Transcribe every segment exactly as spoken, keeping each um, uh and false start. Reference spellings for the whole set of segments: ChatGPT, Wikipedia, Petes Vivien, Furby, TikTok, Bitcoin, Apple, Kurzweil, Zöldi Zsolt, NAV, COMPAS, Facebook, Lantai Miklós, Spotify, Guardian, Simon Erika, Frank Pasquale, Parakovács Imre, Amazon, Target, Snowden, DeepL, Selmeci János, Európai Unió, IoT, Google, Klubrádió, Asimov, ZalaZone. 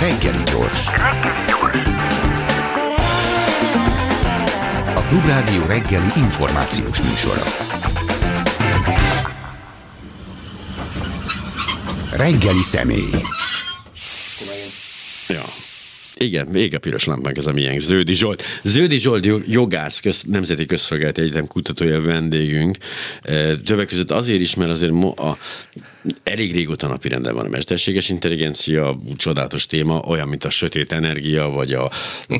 Reggeli gyors. A Klubrádió reggeli információs műsora. Reggeli személy. Ja. Igen, ég a piros lámpánk, ez a miénk. Zöldi Zsolt. Zöldi Zsolt jogász, köz, Nemzeti Közszolgálati Egyetem kutatója vendégünk. Többek között azért is, mert azért mo- a elég régóta napirenden van a mesterséges intelligencia, csodálatos téma, olyan, mint a sötét energia, vagy a,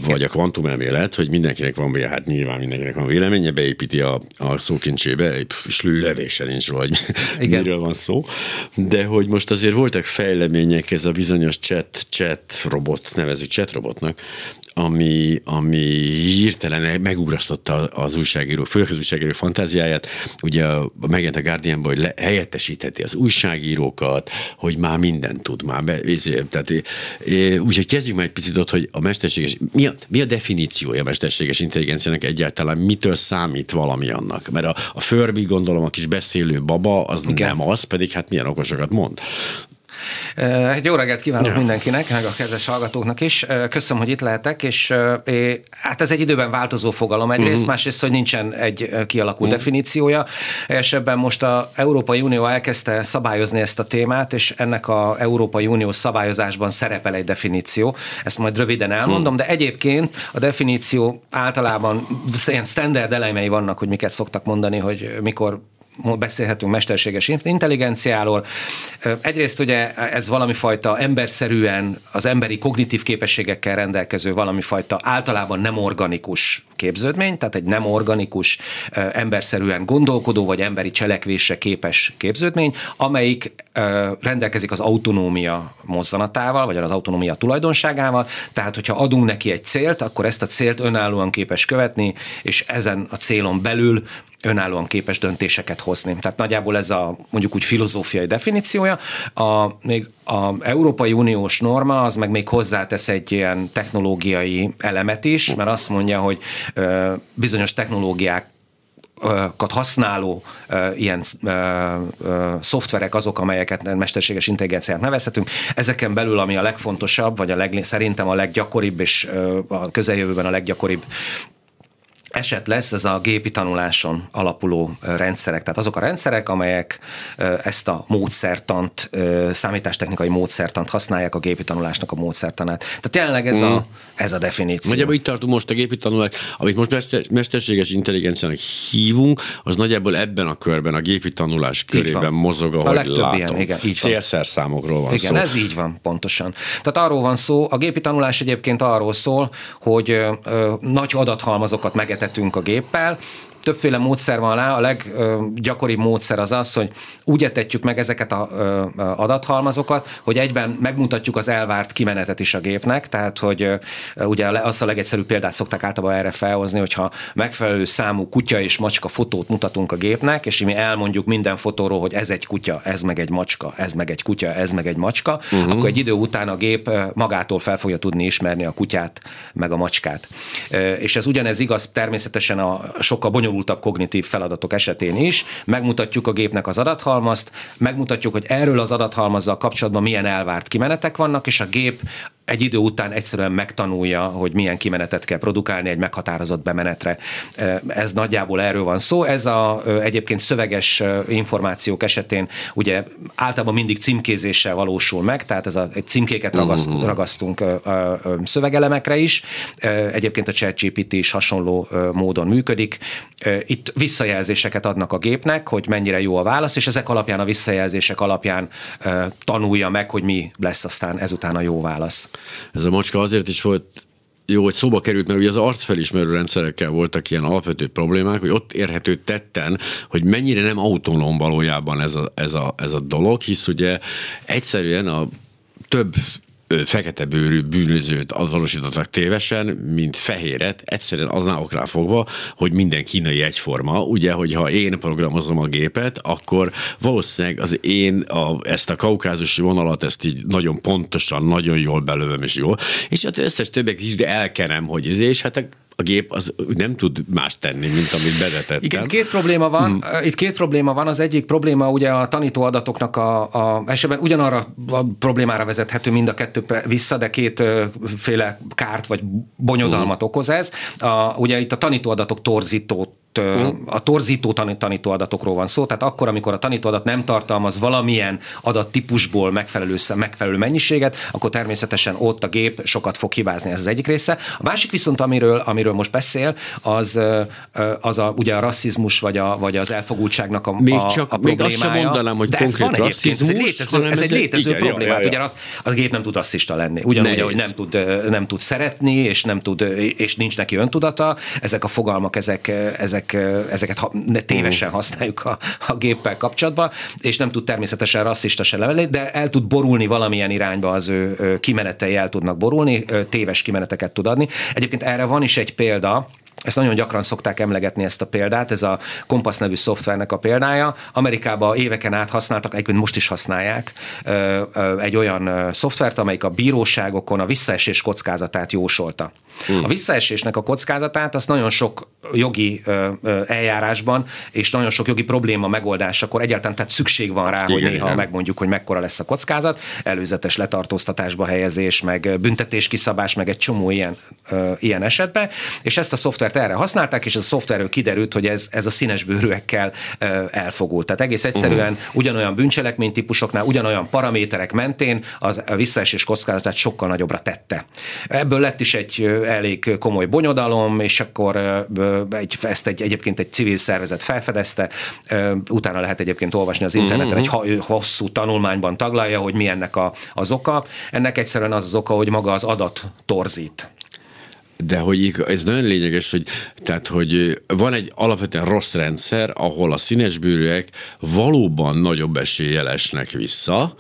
vagy a kvantumelmélet, hogy mindenkinek van, hát nyilván mindenkinek van véleménye, beépíti a, a szókincsébe, és lövése nincs, vagy miről van szó. De hogy most azért voltak fejlemények, ez a bizonyos chat, chat robot, nevezzük chat robotnak, ami, ami hirtelen megugrasztotta az újságíró, főleg az újságíró fantáziáját. Ugye megjelent a Guardianban, hogy le, helyettesítheti az újságírókat, hogy már mindent tud. Már be, tehát, úgyhogy kezdjük már egy picit ott, hogy a mesterséges, mi a, mi a definíciója a mesterséges intelligenciának egyáltalán, mitől számít valami annak? Mert a, a Furby, gondolom, a kis beszélő baba, az igen, nem az, pedig hát milyen okosokat mond. Hát jó reggelt kívánok ja. mindenkinek, meg a kedves hallgatóknak is. Köszönöm, hogy itt lehetek, és hát ez egy időben változó fogalom egyrészt, uh-huh. másrészt, hogy nincsen egy kialakult uh-huh. definíciója, és ebben most az Európai Unió elkezdte szabályozni ezt a témát, és ennek az Európai Unió szabályozásban szerepel egy definíció. Ezt majd röviden elmondom, uh-huh. de egyébként a definíció általában ilyen standard elemei vannak, hogy miket szoktak mondani, hogy mikor beszélhetünk mesterséges intelligenciáról. Egyrészt ugye ez valami fajta emberszerűen az emberi kognitív képességekkel rendelkező valami fajta általában nem organikus képződmény, tehát egy nem organikus emberszerűen gondolkodó vagy emberi cselekvésre képes képződmény, amelyik rendelkezik az autonómia mozzanatával, vagy az autonómia tulajdonságával, tehát hogyha adunk neki egy célt, akkor ezt a célt önállóan képes követni, és ezen a célon belül önállóan képes döntéseket hozni. Tehát nagyjából ez a mondjuk úgy filozófiai definíciója. A, még a Európai Uniós norma az meg még hozzátesz egy ilyen technológiai elemet is, mert azt mondja, hogy ö, bizonyos technológiák használó uh, ilyen uh, uh, szoftverek azok, amelyeket mesterséges intelligenciának nevezhetünk. Ezeken belül, ami a legfontosabb, vagy a leg, szerintem a leggyakoribb, és uh, a közeljövőben a leggyakoribb eset lesz, ez a gépi tanuláson alapuló rendszerek. Tehát azok a rendszerek, amelyek ezt a módszertant, számítástechnikai módszertant használják, a gépi tanulásnak a módszertanát. Tehát jelenleg ez, mm. a, ez a definíció. Nagyjából itt tartunk most a gépi tanulás, amit most mesterséges intelligenciának hívunk, az nagyjából ebben a körben, a gépi tanulás körében mozog, ahogy látom. Célszerszámokról van szó. Igen, ez így van, pontosan. Tehát arról van szó, a gépi tanulás egyébként arról szól, hogy ö, ö, nagy adathalmazokat meg etetünk a géppel. Többféle módszer van rá, a leggyakoribb módszer az az, hogy úgy etetjük meg ezeket az adathalmazokat, hogy egyben megmutatjuk az elvárt kimenetet is a gépnek, tehát hogy ugye azt a legegyszerűbb példát szokták általában erre felhozni, hogyha megfelelő számú kutya és macska fotót mutatunk a gépnek, és mi elmondjuk minden fotóról, hogy ez egy kutya, ez meg egy macska, ez meg egy kutya, ez meg egy macska, uh-huh. akkor egy idő után a gép magától fel fogja tudni ismerni a kutyát, meg a macskát. És ez ugyanez igaz természetesen a sokkal bonyolultabb bonyolultabb kognitív feladatok esetén is. Megmutatjuk a gépnek az adathalmazt, megmutatjuk, hogy erről az adathalmazzal kapcsolatban milyen elvárt kimenetek vannak, és a gép egy idő után egyszerűen megtanulja, hogy milyen kimenetet kell produkálni egy meghatározott bemenetre. Ez nagyjából erről van szó. Ez a, egyébként szöveges információk esetén ugye általában mindig címkézéssel valósul meg, tehát ez a, egy címkéket ragasztunk, ragasztunk szövegelemekre is. Egyébként a ChatGPT is hasonló módon működik. Itt visszajelzéseket adnak a gépnek, hogy mennyire jó a válasz, és ezek alapján, a visszajelzések alapján tanulja meg, hogy mi lesz aztán ezután a jó válasz. Ez a macska azért is volt jó, hogy szóba került, mert ugye az arcfelismerő rendszerekkel voltak ilyen alapvető problémák, hogy ott érhető tetten, hogy mennyire nem autonóm valójában ez a, ez a, ez a dolog, hisz ugye egyszerűen a több feketebőrű bűnözőt azonosítottak tévesen, mint fehéret, egyszerűen aznál oknál fogva, hogy minden kínai egyforma. Ugye, hogyha én programozom a gépet, akkor valószínűleg az én a, ezt a kaukázusi vonalat, ezt így nagyon pontosan, nagyon jól belövöm, és jó. És hát összes többek is, de elkenem, hogy ez, és hát a a gép az nem tud más tenni, mint amit bevetettem. Igen, két probléma van. Mm. Itt két probléma van. Az egyik probléma ugye a tanítóadatoknak a, a esetben ugyanarra a problémára vezethető mind a kettő vissza, de kétféle kárt vagy bonyodalmat mm. okoz ez. A, ugye itt a tanítóadatok torzító a torzító tanítóadatokról van szó, tehát akkor, amikor a tanítóadat nem tartalmaz valamilyen adattípusból megfelelő, megfelelő mennyiséget, akkor természetesen ott a gép sokat fog hibázni, ez az egyik része. A másik viszont, amiről, amiről most beszél, az, az a, ugye a rasszizmus, vagy, a, vagy az elfogultságnak a, még csak, a problémája. Még azt sem mondanám, hogy de konkrét rasszizmus. Ez, létező, ez, ez egy létező igen, problémát. Jaj, jaj. Ugyanaz, a gép nem tud rasszista lenni. Ugyanúgy, hogy nem tud, nem tud szeretni, és, nem tud, és nincs neki öntudata. Ezek a fogalmak, ezek, ezek ezeket ne tévesen használjuk a, a géppel kapcsolatban, és nem tud természetesen rasszista se lenni, de el tud borulni valamilyen irányba, az ő kimenetei el tudnak borulni, téves kimeneteket tud adni. Egyébként erre van is egy példa, ezt nagyon gyakran szokták emlegetni, ezt a példát, ez a COMPAS nevű szoftvernek a példája. Amerikában éveken át használtak, egyébként most is használják egy olyan szoftvert, amelyik a bíróságokon a visszaesés kockázatát jósolta. Mm. A visszaesésnek a kockázatát azt nagyon sok jogi eljárásban és nagyon sok jogi probléma megoldásakor egyáltalán, tehát szükség van rá, igen, hogy néha igen. megmondjuk, hogy mekkora lesz a kockázat, előzetes letartóztatásba helyezés, meg büntetéskiszabás, meg egy csomó ilyen, ilyen esetben, és ezt a szoftvert erre használták, és ez a szoftverről kiderült, hogy ez, ez a színesbőrűekkel elfogult. Tehát egész egyszerűen ugyanolyan bűncselekmény típusoknál, ugyanolyan paraméterek mentén az visszaesés kockázatát sokkal nagyobbra tette. Ebből lett is egy elég komoly bonyodalom, és akkor egy, ezt egy, egyébként egy civil szervezet felfedezte, utána lehet egyébként olvasni az interneten, egy hosszú tanulmányban taglalja, hogy mi ennek a, az oka. Ennek egyszerűen az az oka, hogy maga az adat torzít. De hogy ez nagyon lényeges, hogy, tehát, hogy van egy alapvetően rossz rendszer, ahol a színesbőrűek valóban nagyobb eséllyel esnek vissza,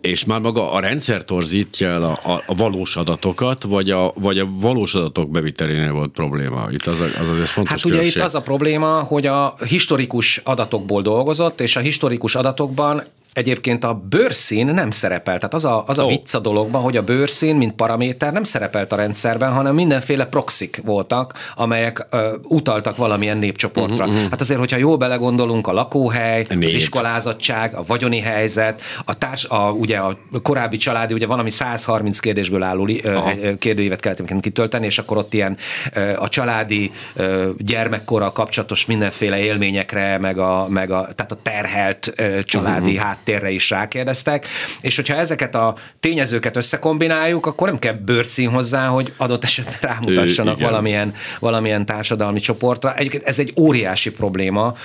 és már maga a rendszer torzítja el a, a valós adatokat, vagy a, vagy a valós adatok bevitelénél volt probléma. Itt az, az azért fontos hát különbség. Ugye itt az a probléma, hogy a historikus adatokból dolgozott, és a historikus adatokban egyébként a bőrszín nem szerepel. Tehát az a, az a oh. vicc a dologban, hogy a bőrszín, mint paraméter nem szerepelt a rendszerben, hanem mindenféle proxik voltak, amelyek ö, utaltak valamilyen népcsoportra. Uh-huh, uh-huh. Hát azért, hogyha jól belegondolunk, a lakóhely, a az iskolázottság, a vagyoni helyzet, a, társ, a, ugye a korábbi családi, ugye valami száz harminc kérdésből álló uh-huh. kérdőívet kellett kitölteni, és akkor ott ilyen ö, a családi ö, gyermekkorral kapcsolatos mindenféle élményekre, meg a, meg a, tehát a terhelt ö, családi uh-huh. hát térre is rákérdeztek, és hogyha ezeket a tényezőket összekombináljuk, akkor nem kell bőrszín hozzá, hogy adott esetben rámutassanak Ő, valamilyen, valamilyen társadalmi csoportra. Egyébként ez egy óriási probléma,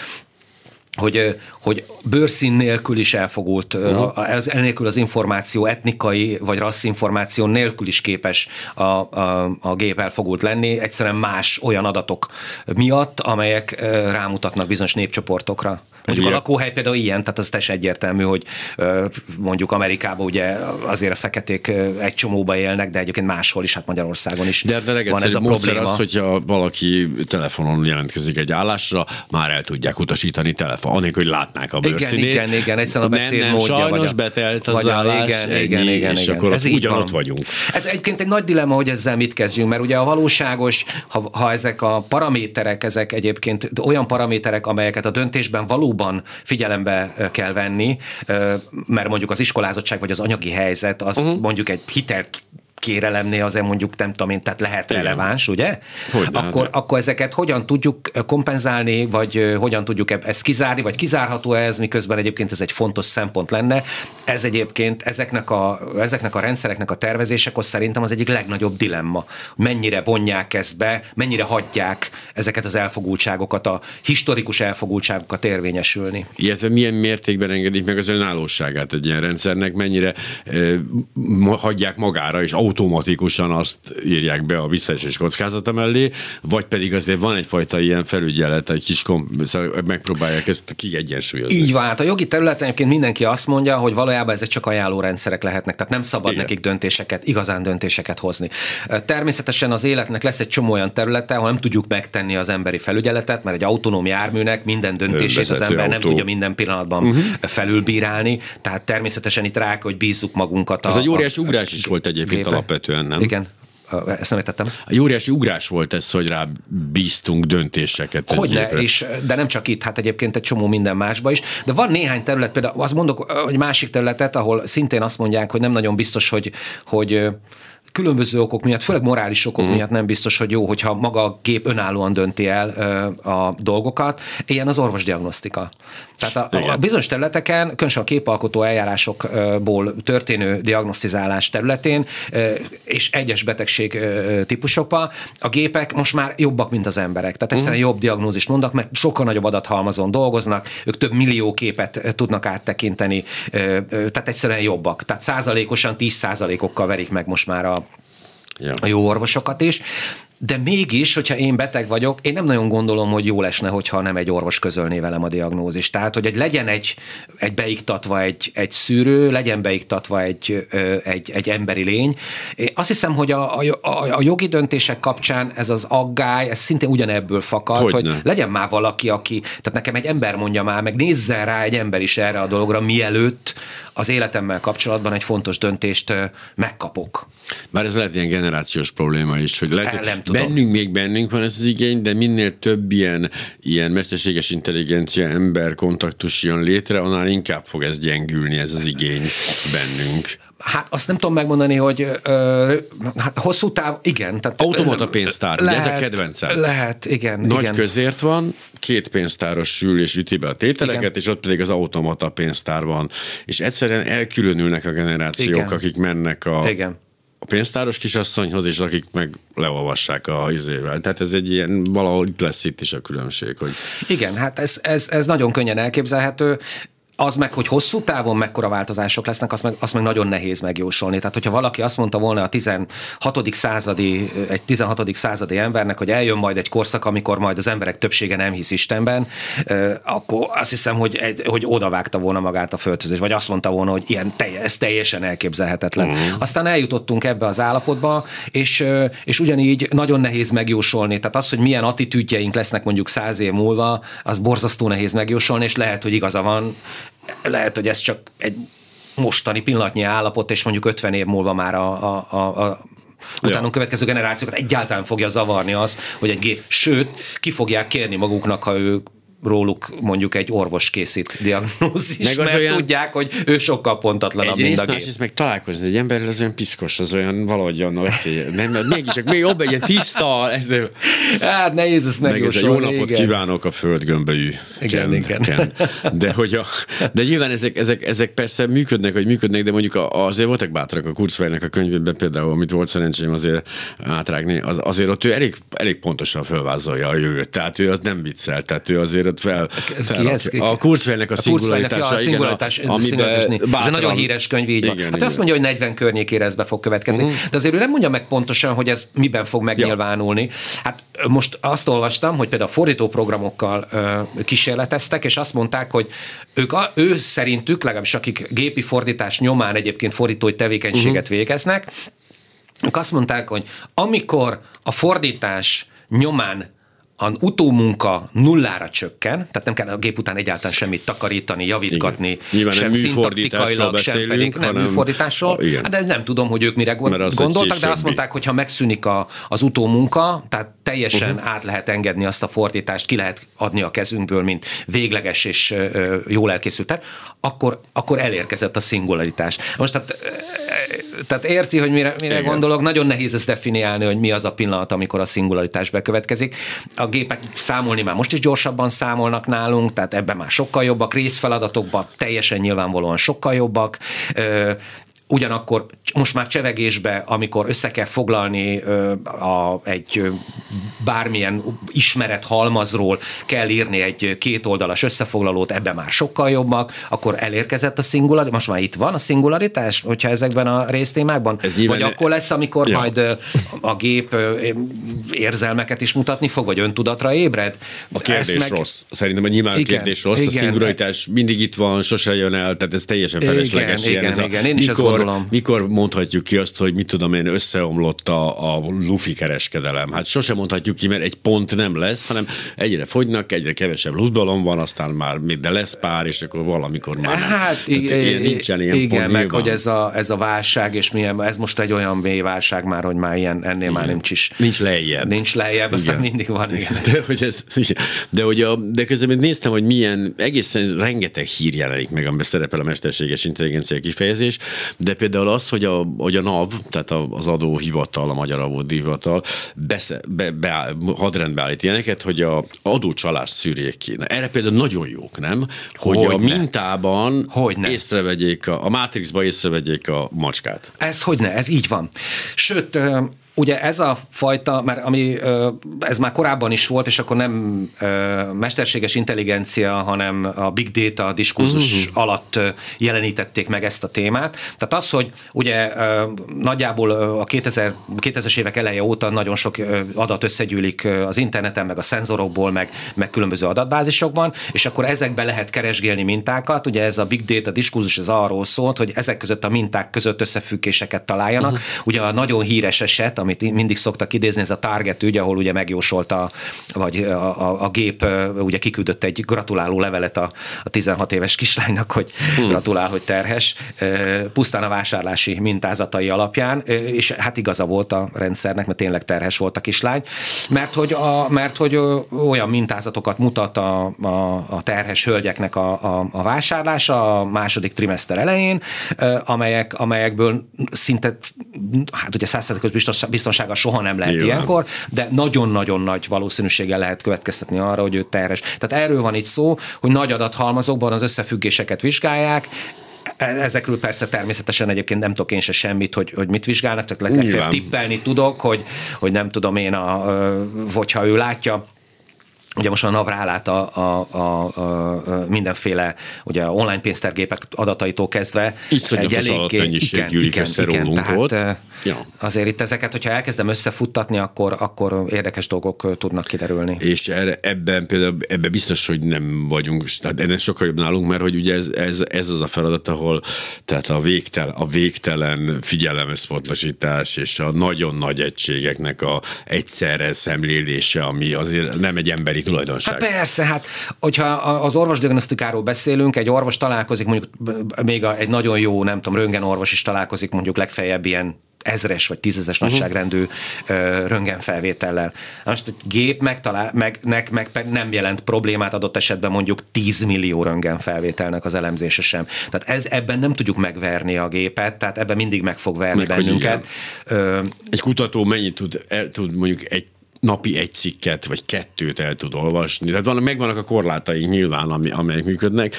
hogy, hogy bőrszín nélkül is elfogult, uh-huh. enélkül az információ etnikai vagy rasszinformáció nélkül is képes a, a, a gép elfogult lenni, egyszerűen más olyan adatok miatt, amelyek rámutatnak bizonyos népcsoportokra. Mondjuk ugye. A lakóhely például ilyen, tehát az teljesen egyértelmű, hogy mondjuk Amerikában ugye azért a feketék egy csomóba élnek, de egyébként máshol is, hát Magyarországon is de van egyszer, ez a probléma. Az, hogyha valaki telefonon jelentkezik egy állásra, már el tudják utasítani telefon, anélkül, hogy látnák a bőrszínét. Igen, igen, igen, egyszerűen a beszédmódja. Nem, sajnos betelt az állás, igen, ennyi, igen, igen, és igen. akkor ez ugyanott vagyunk. Ez egyébként egy nagy dilemma, hogy ezzel mit kezdjünk, mert ugye a valóságos, ha, ha ezek a paraméterek, ezek egyébként olyan paraméterek, amelyeket a döntésben való figyelembe kell venni, mert mondjuk az iskolázottság vagy az anyagi helyzet, az uh-huh. mondjuk egy hitelt kérelemnél azért mondjuk nem tudom én, tehát lehet igen. releváns, ugye? Hogyne, akkor, akkor ezeket hogyan tudjuk kompenzálni, vagy hogyan tudjuk ezt kizárni, vagy kizárható ez, miközben egyébként ez egy fontos szempont lenne. Ez egyébként ezeknek a, ezeknek a rendszereknek a tervezésekor szerintem az egyik legnagyobb dilemma. Mennyire vonják ezt be, mennyire hagyják ezeket az elfogultságokat, a historikus elfogultságokat érvényesülni. Illetve milyen mértékben engedik meg az önállóságát egy ilyen rendszernek, mennyire eh, hagyják magára, és automatikusan azt írják be a visszaesés kockázata mellé, vagy pedig azért van egyfajta ilyen felügyelet, egy kis kom- megpróbálják ezt kiegyensúlyozni. Így van, hát a jogi területen egyébként mindenki azt mondja, hogy valójában ezek csak ajánló rendszerek lehetnek, tehát nem szabad igen. nekik döntéseket, igazán döntéseket hozni. Természetesen az életnek lesz egy csomó olyan területe, ahol nem tudjuk megtenni az emberi felügyeletet, mert egy autonóm járműnek minden döntését az ember autó. nem tudja minden pillanatban uh-huh. felülbírálni, tehát természetesen itt rá, hogy bízzuk magunkat. Ez a, egy óriás ugrás a, is volt egyébként. Alapvetően, nem? Igen. Ezt nem értettem. Egy óriási ugrás volt ez, hogy rá bíztunk döntéseket. Hogyne, és, de nem csak itt, hát egyébként egy csomó minden másba is. De van néhány terület, például azt mondok, egy másik területet, ahol szintén azt mondják, hogy nem nagyon biztos, hogy, hogy különböző okok miatt, főleg morális okok mm. miatt nem biztos, hogy jó, hogyha maga a gép önállóan dönti el ö, a dolgokat. Ilyen az orvosdiagnosztika. Tehát a, a bizonyos területeken, különösen a képalkotó eljárásokból történő diagnosztizálás területén ö, és egyes betegség ö, típusokban a gépek most már jobbak, mint az emberek. Tehát egyszerűen mm. jobb diagnózist mondnak, mert sokkal nagyobb adathalmazon dolgoznak, ők több millió képet tudnak áttekinteni, ö, ö, tehát egyszerűen jobbak. Tehát százalékosan, tíz százalékokkal verik meg most már a Ja. a jó orvosokat is, de mégis, hogyha én beteg vagyok, én nem nagyon gondolom, hogy jó lesne, hogyha nem egy orvos közölné velem a diagnózis. Tehát, hogy egy, legyen egy, egy beiktatva egy, egy szűrő, legyen beiktatva egy, egy, egy emberi lény. Én azt hiszem, hogy a, a, a jogi döntések kapcsán ez az aggály, ez szintén ugyanebből fakad, hogy, hogy legyen már valaki, aki, tehát nekem egy ember mondja már, meg nézzen rá egy ember is erre a dologra, mielőtt az életemmel kapcsolatban egy fontos döntést megkapok. Bár ez lehet ilyen generációs probléma is, hogy lehet, bennünk még bennünk van ez az igény, de minél több ilyen, ilyen mesterséges intelligencia ember kontaktus jön létre, annál inkább fog ez gyengülni, ez az igény bennünk. Hát azt nem tudom megmondani, hogy ö, hát hosszú táv, igen. Tehát, automata pénztár, lehet, ez a kedvencem. Lehet, igen. Nagy igen. közért van, két pénztáros sül és üti be a tételeket, igen. és ott pedig az automata pénztár van. És egyszerűen elkülönülnek a generációk, igen. akik mennek a... Igen. a pénztáros kisasszonyhoz, és akik meg leolvassák a izével. Tehát ez egy ilyen, valahol itt lesz itt is a különbség. Hogy... Igen, hát ez, ez, ez nagyon könnyen elképzelhető. Az meg, hogy hosszú távon mekkora változások lesznek, azt meg, azt meg nagyon nehéz megjósolni. Tehát, hogyha valaki azt mondta volna a tizenhatodik századi, egy tizenhatodik századi embernek, hogy eljön majd egy korszak, amikor majd az emberek többsége nem hisz Istenben, akkor azt hiszem, hogy, egy, hogy odavágta volna magát a földhöz, vagy azt mondta volna, hogy ilyen, ez teljesen elképzelhetetlen. Mm. Aztán eljutottunk ebbe az állapotba, és, és ugyanígy nagyon nehéz megjósolni. Tehát az, hogy milyen attitűdjeink lesznek mondjuk száz év múlva, az borzasztó nehéz megjósolni, és lehet, hogy igaza van. Lehet, hogy ez csak egy mostani pillanatnyi állapot, és mondjuk ötven év múlva már a, a, a, a utána következő generációkat egyáltalán fogja zavarni az, hogy egy gép, sőt, ki fogják kérni maguknak, ha ők róluk mondjuk egy orvos készít diagnózist, mert olyan... tudják, hogy ő sokkal pontatlanabb, mint a gép. Egyrészt meg találkozni egy emberrel, az olyan piszkos, az olyan valahogy olyan veszély. Nem, mert mégis, még jobb egy ilyen tiszta. Ez... Hát nehéz ezt megjósolni. Meg jó napot igen. kívánok a földgömbölyű. Igen, igen. igen. De, hogy a, de nyilván ezek, ezek, ezek persze működnek, hogy működnek, de mondjuk azért voltak bátrak a Kurzweilnek a könyvében, például, amit volt szerencsém azért átrágni, az, azért ott ő elég, elég pontosan fölvázolja a jövőt. Tehát ő az nem viccel, tehát ő azért Fel, fel, ez, a Kurzweilnek a szingularitása. A szingularitás, igen, a, szingularitás, bátran, ez egy nagyon híres könyv, így igen, van. Hát igen. Azt mondja, hogy negyven környékére ez be fog következni. Mm. De azért ő nem mondja meg pontosan, hogy ez miben fog megnyilvánulni. Ja. Hát most azt olvastam, hogy például fordítóprogramokkal ö, kísérleteztek, és azt mondták, hogy ők a, ő szerintük, legalábbis akik gépi fordítás nyomán egyébként fordítói tevékenységet mm. végeznek, ők azt mondták, hogy amikor a fordítás nyomán az utómunka nullára csökken, tehát nem kell a gép után egyáltalán semmit takarítani, javítgatni, igen. sem szintaktikailag, sem pedig nem műfordításról. Oh, de nem tudom, hogy ők mire gondoltak, de azt mondták, hogy ha megszűnik a, az utómunka, tehát teljesen uh-huh. át lehet engedni azt a fordítást, ki lehet adni a kezünkből, mint végleges és ö, jól elkészült, akkor, akkor elérkezett a szingularitás. Most tehát, tehát érti, hogy mire, mire gondolok, nagyon nehéz ezt definiálni, hogy mi az a pillanat, amikor a szingularitás bekövetkezik. A gépek számolni már most is gyorsabban számolnak nálunk, tehát ebben már sokkal jobbak, részfeladatokban teljesen nyilvánvalóan sokkal jobbak. Ö, ugyanakkor most már csevegésbe, amikor össze kell foglalni ö, a, egy ö, bármilyen ismerethalmazról kell írni egy kétoldalas összefoglalót, ebben már sokkal jobbak, akkor elérkezett a szingularitás, most már itt van a szingularitás, hogyha ezekben a résztémákban? Ez vagy akkor lesz, amikor ja. majd ö, a gép ö, érzelmeket is mutatni fog, vagy öntudatra ébred? A kérdés meg... rossz. Szerintem a nyilván igen, kérdés rossz. Igen, a szingularitás de... mindig itt van, sose jön el, tehát ez teljesen felesleges. Igen, igen, igen. Én is mikor... mikor, mikor mondhatjuk ki azt, hogy mit tudom én, összeomlott a, a lufi kereskedelem? Hát sosem mondhatjuk ki, mert egy pont nem lesz, hanem egyre fogynak, egyre kevesebb lutbalon van, aztán már még de lesz pár, és akkor valamikor már nem. Hát igen, nincsen ilyen igen, pont, meg nyilván. Hogy ez a, ez a válság, és milyen, ez most egy olyan mély válság már, hogy már ilyen, ennél igen. már nincs is. Nincs lejjebb. Nincs lejjebb, aztán mindig van. Igen. De hogy ez, de hogy a, de közben néztem, hogy milyen, egészen rengeteg hír jelenik meg, amiben szerepel a mesterséges intelligencia kifejezés, de például az, hogy a, hogy a NAV, tehát az adóhivatal, a magyar adóhivatal besze, be, be, hadrendbe állít ilyeneket, hogy a adócsalás szűrjék ki. Na, erre például nagyon jók, nem? Hogy, hogy a ne. mintában hogy észrevegyék, a, a Matrixba észrevegyék a macskát. Ez hogyne, ez így van. Sőt, ugye ez a fajta, mert ami, ez már korábban is volt, és akkor nem mesterséges intelligencia, hanem a big data diskurzus uh-huh. alatt jelenítették meg ezt a témát. Tehát az, hogy ugye nagyjából a kétezres évek eleje óta nagyon sok adat összegyűlik az interneten, meg a szenzorokból, meg, meg különböző adatbázisokban, és akkor ezekben lehet keresgélni mintákat. Ugye ez a big data diskurzus ez arról szólt, hogy ezek között a minták között összefüggéseket találjanak. Uh-huh. Ugye a nagyon híres eset, amit mindig szoktak idézni, ez a Target ügy, ahol ugye megjósolta, vagy a, a, a gép ugye kiküldött egy gratuláló levelet a, a tizenhat éves kislánynak, hogy hmm. gratulál, hogy terhes, pusztán a vásárlási mintázatai alapján, és hát igaza volt a rendszernek, mert tényleg terhes volt a kislány, mert hogy, a, mert, hogy olyan mintázatokat mutat a, a, a terhes hölgyeknek a, a, a vásárlása a második trimeszter elején, amelyek, amelyekből szinte, hát ugye száz százalékos biztos biztonsága soha nem lehet. Jó, ilyenkor, de nagyon-nagyon nagy valószínűséggel lehet következtetni arra, hogy ő terhes. Tehát erről van itt szó, hogy nagy adathalmazokban az összefüggéseket vizsgálják. Ezekről persze természetesen egyébként nem tudok én se semmit, hogy, hogy mit vizsgálnak, csak legfeljebb tippelni tudok, hogy, hogy nem tudom én, a, hogyha ő látja, ugye most már NAV rálát a, a, a, a mindenféle ugye online pénztárgépek adataitól kezdve. Iszonyatos adatmennyiséggyűlik össze rólunk volt. Ja. Azért itt ezeket, hogyha elkezdem összefuttatni, akkor, akkor érdekes dolgok tudnak kiderülni. És erre, ebben például ebben biztos, hogy nem vagyunk, tehát ennek sokkal jobb nálunk, mert hogy ugye ez, ez, ez az a feladat, ahol tehát a, végtel, a végtelen figyelemösszpontosítás és a nagyon nagy egységeknek a egyszerre szemlélése, ami azért nem egy emberi tulajdonság. Hát persze, hát hogyha az orvosdiagnosztikáról beszélünk, egy orvos találkozik, mondjuk még egy nagyon jó, nem tudom, röntgenorvos is találkozik mondjuk legfeljebb ilyen ezres vagy tízezes uh-huh. nagyságrendű ö, röntgenfelvétellel. Most egy gép megtalál, meg, meg, meg nem jelent problémát adott esetben mondjuk tíz millió röntgenfelvételnek az elemzése sem. Tehát ez, ebben nem tudjuk megverni a gépet, tehát ebben mindig meg fog verni meg, bennünket. Ö, egy kutató mennyit tud, el, tud mondjuk egy napi egy cikket, vagy kettőt el tud olvasni. Tehát van, megvannak a korlátaink nyilván, ami, amelyek működnek,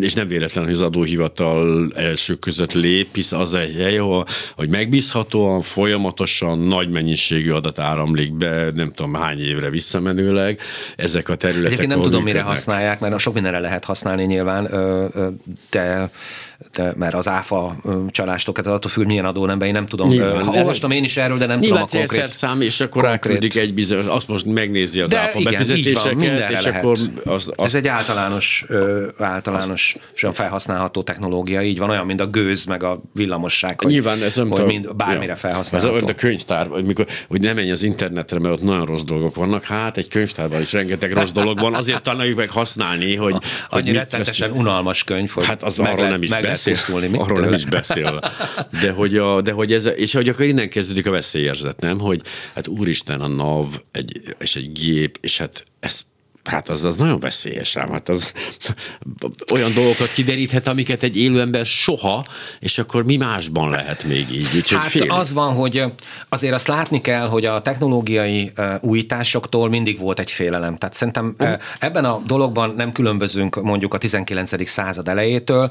és nem véletlen, hogy az adóhivatal első között lép, hisz az egy hely, hogy megbízhatóan, folyamatosan nagy mennyiségű adat áramlik be, nem tudom hány évre visszamenőleg, ezek a területek. Egyébként nem tudom, működnek. Mire használják, mert sok mindenre lehet használni nyilván, de, de mert az áfa csalástokat, attól függ, milyen adó nem, én nem tudom. Nyilván, ha olvastam én is erről, de nem nyilván, tudom a konkrét. Szám, és akkor ráküldik egy bizonyos, azt most megnézi az áfa befizetéseket, és lehet. Akkor... Az, az... Ez egy általános, ö, általános az... felhasználható technológia, így van, olyan, mint a gőz, meg a villamosság, hogy, nyilván, ez hogy mind, bármire ja. felhasználható. Ez olyan, a könyvtár, amikor, hogy ne menj az internetre, mert ott nagyon rossz dolgok vannak, hát egy könyvtárban is rengeteg rossz dolog van, azért tanuljuk meg használni, hogy... hogy annyi rettenetesen unalmas könyv, hogy hát az meg arról nem is beszél, arról nem is beszél. De hogy, a, de hogy ez, és hogy akkor innen kezdődik a veszélyérzet, nem? Hogy hát úristen, a NAV egy, és egy gép, és hát ez hát az, az nagyon veszélyes rám, hát az olyan dolgokat kideríthet, amiket egy élő ember soha, és akkor mi másban lehet még így? Úgyhogy hát fél. Az van, hogy azért azt látni kell, hogy a technológiai újításoktól mindig volt egy félelem. Tehát szerintem ebben a dologban nem különbözünk mondjuk a tizenkilencedik század elejétől,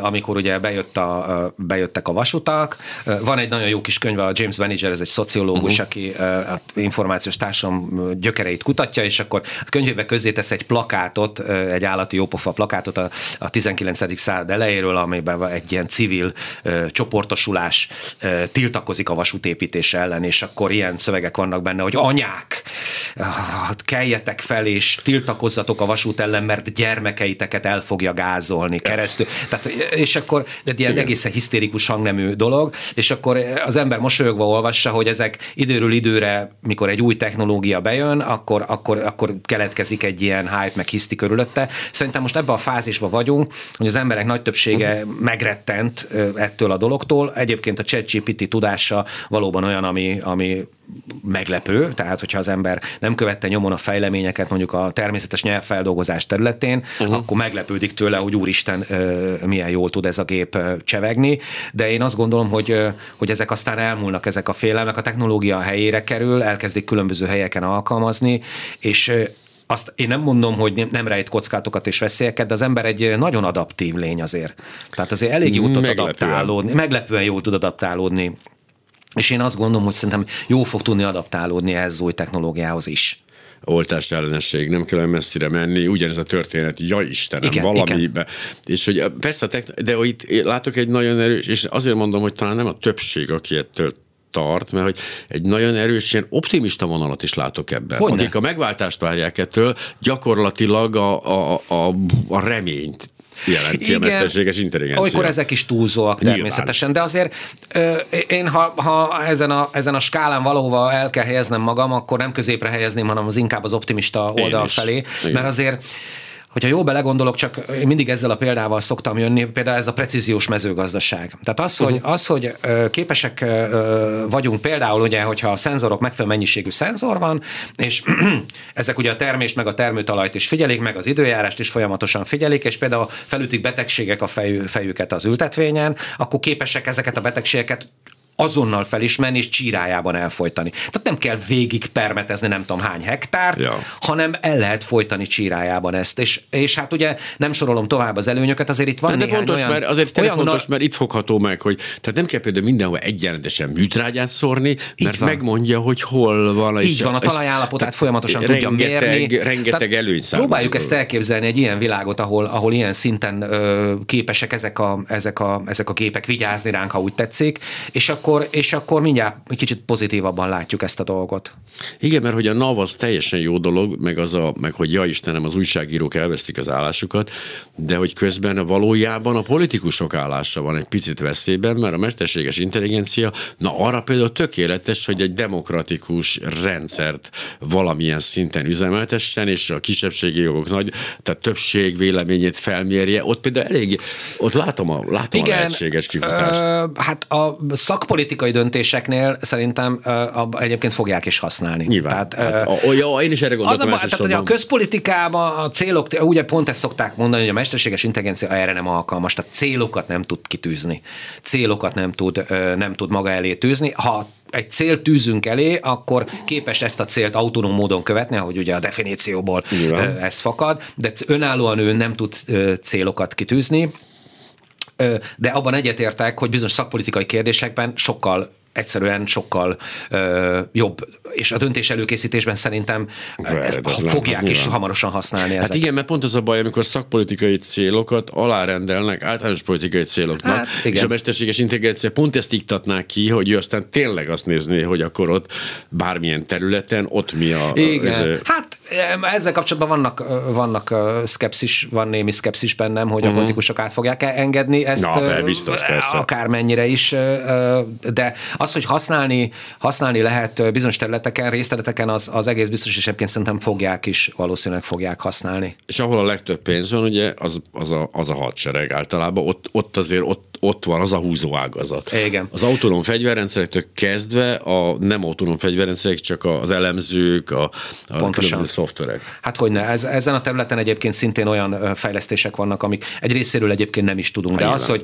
amikor ugye bejött a, bejöttek a vasutak. Van egy nagyon jó kis könyve, a James Manager, ez egy szociológus, uh-huh. aki a információs társadalom gyökereit kutatja, és akkor a könyvében közé tesz egy plakátot, egy állati jópofa plakátot a, a tizenkilencedik század elejéről, amiben egy ilyen civil ö, csoportosulás ö, tiltakozik a vasútépítés ellen, és akkor ilyen szövegek vannak benne, hogy anyák, hát keljetek fel és tiltakozzatok a vasút ellen, mert gyermekeiteket el fogja gázolni keresztül. Tehát, és akkor egy ilyen egészen hisztérikus hangnemű dolog, és akkor az ember mosolyogva olvassa, hogy ezek időről időre, mikor egy új technológia bejön, akkor, akkor, akkor keletkezik egy ilyen hype, meg hiszti körülötte. Szerintem most ebben a fázisban vagyunk, hogy az emberek nagy többsége megrettent ettől a dologtól. Egyébként a ChatGPT tudása valóban olyan, ami, ami meglepő, tehát hogyha az ember nem követte nyomon a fejleményeket mondjuk a természetes nyelvfeldolgozás területén, uh-huh. akkor meglepődik tőle, hogy úristen, milyen jól tud ez a gép csevegni, de én azt gondolom, hogy, hogy ezek aztán elmúlnak, ezek a félelmek, a technológia a helyére kerül, elkezdik különböző helyeken alkalmazni, és azt én nem mondom, hogy nem rejt kockátokat és veszélyeket, de az ember egy nagyon adaptív lény azért. Tehát azért elég jól tud adaptálódni, meglepően jól tud adaptálódni. És én azt gondolom, hogy szerintem jó fog tudni adaptálódni ehhez az új technológiához is. Oltás ellenesség, nem kell messzire menni, ugyanez a történet, ja Istenem, igen, valamibe. Igen. És hogy persze, de hogy itt látok egy nagyon erős, és azért mondom, hogy talán nem a többség, aki ettől tart, mert hogy egy nagyon erős ilyen optimista vonalat is látok ebben. Hogyne? Akik a megváltást várják ettől, gyakorlatilag a, a, a, a reményt jelenti a mesterséges intelligencia. Olykor ezek is túlzóak természetesen, nyilván. De azért ö, én, ha, ha ezen, a, ezen a skálán valahova el kell helyeznem magam, akkor nem középre helyezném, hanem az inkább az optimista oldal felé, igen. Mert azért hogyha jól belegondolok, csak én mindig ezzel a példával szoktam jönni, például ez a precíziós mezőgazdaság. Tehát az, hogy, az, hogy képesek vagyunk például, ugye, hogyha a szenzorok megfelelő mennyiségű szenzor van, és ezek ugye a termést, meg a termőtalajt is figyelik, meg az időjárást is folyamatosan figyelik, és például felütik betegségek a fejű, fejüket az ültetvényen, akkor képesek ezeket a betegségeket azonnal felismerni és csírájában elfojtani. Tehát nem kell végig permetezni nem tudom hány hektárt, ja. hanem el lehet folytani csírájában ezt. És, és hát ugye nem sorolom tovább az előnyöket, azért itt van de néhány de fontos, olyan... Mert azért olyan fontos, a... mert itt fogható meg, hogy tehát nem kell például mindenhol egyenletesen műtrágyát szórni, mert megmondja, hogy hol van. Így van, a talajállapotát folyamatosan tudja mérni. Rengeteg előny számít. Próbáljuk ezt elképzelni, egy ilyen világot, ahol, ahol ilyen szinten ö, képesek ezek a, ezek, a, ezek a gépek vigyázni ránk, ha úgy tetszik, és akkor és akkor mindjárt egy kicsit pozitívabban látjuk ezt a dolgot. Igen, mert hogy a NAV az teljesen jó dolog, meg, az a, meg hogy ja Istenem, az újságírók elvesztik az állásukat, de hogy közben valójában a politikusok állása van egy picit veszélyben, mert a mesterséges intelligencia, na arra például tökéletes, hogy egy demokratikus rendszert valamilyen szinten üzemeltessen, és a kisebbségi jogok nagy, tehát többség véleményét felmérje, ott például elég, ott látom a, látom igen, a lehetséges kifutást. Ö, hát a szakpolitikus politikai döntéseknél szerintem uh, egyébként fogják is használni. Nyilván. Tehát, hát, uh, ó, jó, én is erre gondoltam. Az a, tehát, a közpolitikában a célok, ugye pont ezt szokták mondani, hogy a mesterséges intelligencia erre nem alkalmas, tehát célokat nem tud kitűzni. Célokat nem tud, nem tud maga elé tűzni. Ha egy célt tűzünk elé, akkor képes ezt a célt autonóm módon követni, ahogy ugye a definícióból nyilván. Ez fakad, de önállóan ő nem tud célokat kitűzni, de abban egyetértek, hogy bizonyos szakpolitikai kérdésekben sokkal egyszerűen sokkal ö, jobb, és a döntés előkészítésben szerintem ezt fogják nem, is nem. hamarosan használni ezeket. Hát igen, mert pont az a baj, amikor szakpolitikai célokat alárendelnek általános politikai céloknak, hát, és a mesterséges intelligencia pont ezt iktatná ki, hogy ő aztán tényleg azt nézné, hogy akkor ott bármilyen területen, ott mi a... Igen, ez, hát ezzel kapcsolatban vannak, vannak szkepszis, van némi szkepszis bennem, hogy uh-huh. a politikusok át fogják engedni ezt, na, de biztos, akármennyire is, de az, hogy használni, használni lehet bizonyos területeken, részterületeken, az, az egész biztos, és egyébként szerintem fogják is, valószínűleg fogják használni. És ahol a legtöbb pénz van, ugye, az, az, a, az a hadsereg általában, ott, ott azért ott, ott van az a húzóágazat. Igen. Az autonóm fegyverrendszerektől kezdve a nem autonóm fegyverrendszerek, csak az elemzők, a, a különböző szoftverek. Hát hogyne, ez, ezen a területen egyébként szintén olyan fejlesztések vannak, amik egy részéről egyébként nem is tudunk, de az, hogy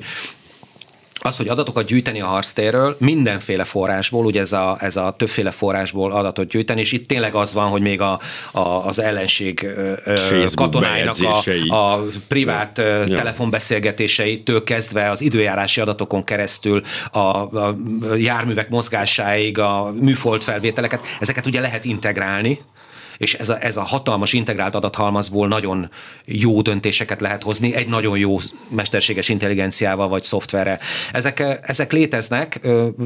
Az, hogy adatokat gyűjteni a harctérről, mindenféle forrásból, ugye ez a, ez a többféle forrásból adatot gyűjteni, és itt tényleg az van, hogy még a, a, az ellenség Facebook katonáinak a, a privát ja. telefonbeszélgetéseitől kezdve az időjárási adatokon keresztül a, a járművek mozgásáig, a műfolt felvételeket, ezeket ugye lehet integrálni, és ez a, ez a hatalmas integrált adathalmazból nagyon jó döntéseket lehet hozni, egy nagyon jó mesterséges intelligenciával vagy szoftverrel. Ezek, ezek léteznek,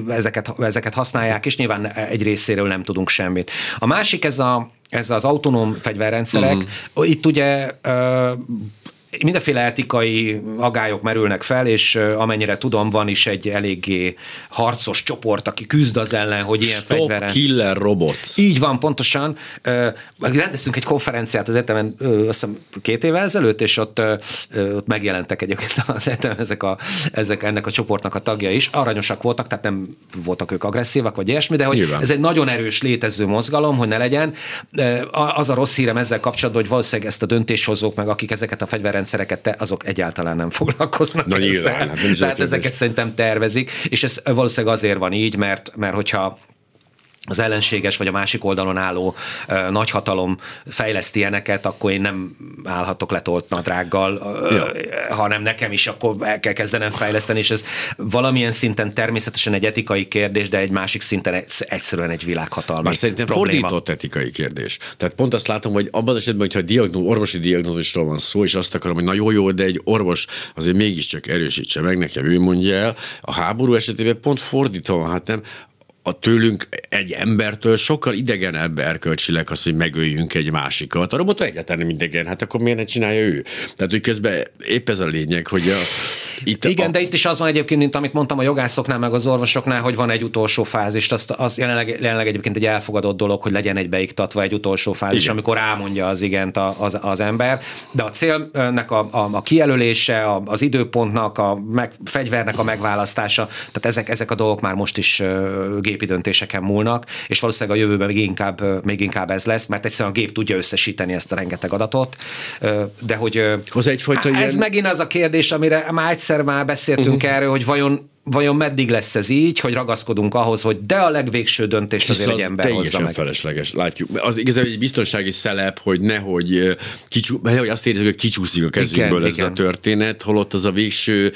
ezeket, ezeket használják, és nyilván egy részéről nem tudunk semmit. A másik ez, a, ez az autonóm fegyverrendszerek. Mm. Itt ugye... mindenféle etikai agályok merülnek fel, és amennyire tudom, van is egy eléggé harcos csoport, aki küzd az ellen, hogy ilyen Stop fegyverenc... killer robot. Így van, pontosan. Rendeztünk egy konferenciát az egyetemen, azt hiszem két évvel ezelőtt, és ott, ott megjelentek egyébként az egyetemen ezek, a, ezek ennek a csoportnak a tagja is. Aranyosak voltak, tehát nem voltak ők agresszívak, vagy ilyesmi, de hogy nyilván ez egy nagyon erős létező mozgalom, hogy ne legyen. Az a rossz hírem ezzel kapcsolatban, hogy valószínűleg ezt a döntéshozók meg, akik ezeket a fegyver rendszereket, te, azok egyáltalán nem foglalkoznak na, ezzel. Nyilván, nem tehát ezeket szerintem tervezik, és ez valószínűleg azért van így, mert, mert hogyha az ellenséges vagy a másik oldalon álló uh, nagyhatalom fejleszti ilyeneket, akkor én nem állhatok letolt nadrággal, uh, ja. hanem nekem is akkor el kell kezdenem fejleszteni, és ez valamilyen szinten természetesen egy etikai kérdés, de egy másik szinten egyszerűen egy világhatalmi probléma. Szerintem fordított etikai kérdés. Tehát pont azt látom, hogy abban esetben, hogyha diagnó, orvosi diagnózisról van szó, és azt akarom, hogy na jó, jó, de egy orvos azért mégiscsak erősítse meg, nekem ő mondja el. A háború esetében pont fordítva, hát nem, a tőlünk egy embertől sokkal idegenebb erkölcsileg az, hogy megöljünk egy másikat. A robot egyáltalán nem idegen, hát akkor miért ne csinálja ő? Tehát, hogy közben épp ez a lényeg, hogy a, itt igen, a... de itt is az van egyébként, mint amit mondtam a jogászoknál, meg az orvosoknál, hogy van egy utolsó fázis. Azt, az jelenleg, jelenleg egyébként egy elfogadott dolog, hogy legyen egy beiktatva egy utolsó fázis, igen, amikor rámondja az igent a, az, az ember. De a célnek a, a, a kijelölése, a, az időpontnak, a meg, fegyvernek a megválasztása, tehát ezek, ezek a dolgok már most is gép döntéseken múlnak, és valószínűleg a jövőben még inkább, még inkább ez lesz, mert egyszerűen a gép tudja összesíteni ezt a rengeteg adatot, de hogy az egyfajta ez ilyen... megint az a kérdés, amire már egyszer már beszéltünk uh-huh. erről, hogy vajon vajon meddig lesz ez így, hogy ragaszkodunk ahhoz, hogy de a legvégső döntést hisz azért az egy ember hozza meg. Felesleges, látjuk. Az igazából egy biztonsági szelep, hogy nehogy, kicsú, nehogy azt érezzük, hogy kicsúszik a kezünkből igen, ez igen. a történet, holott az a végső,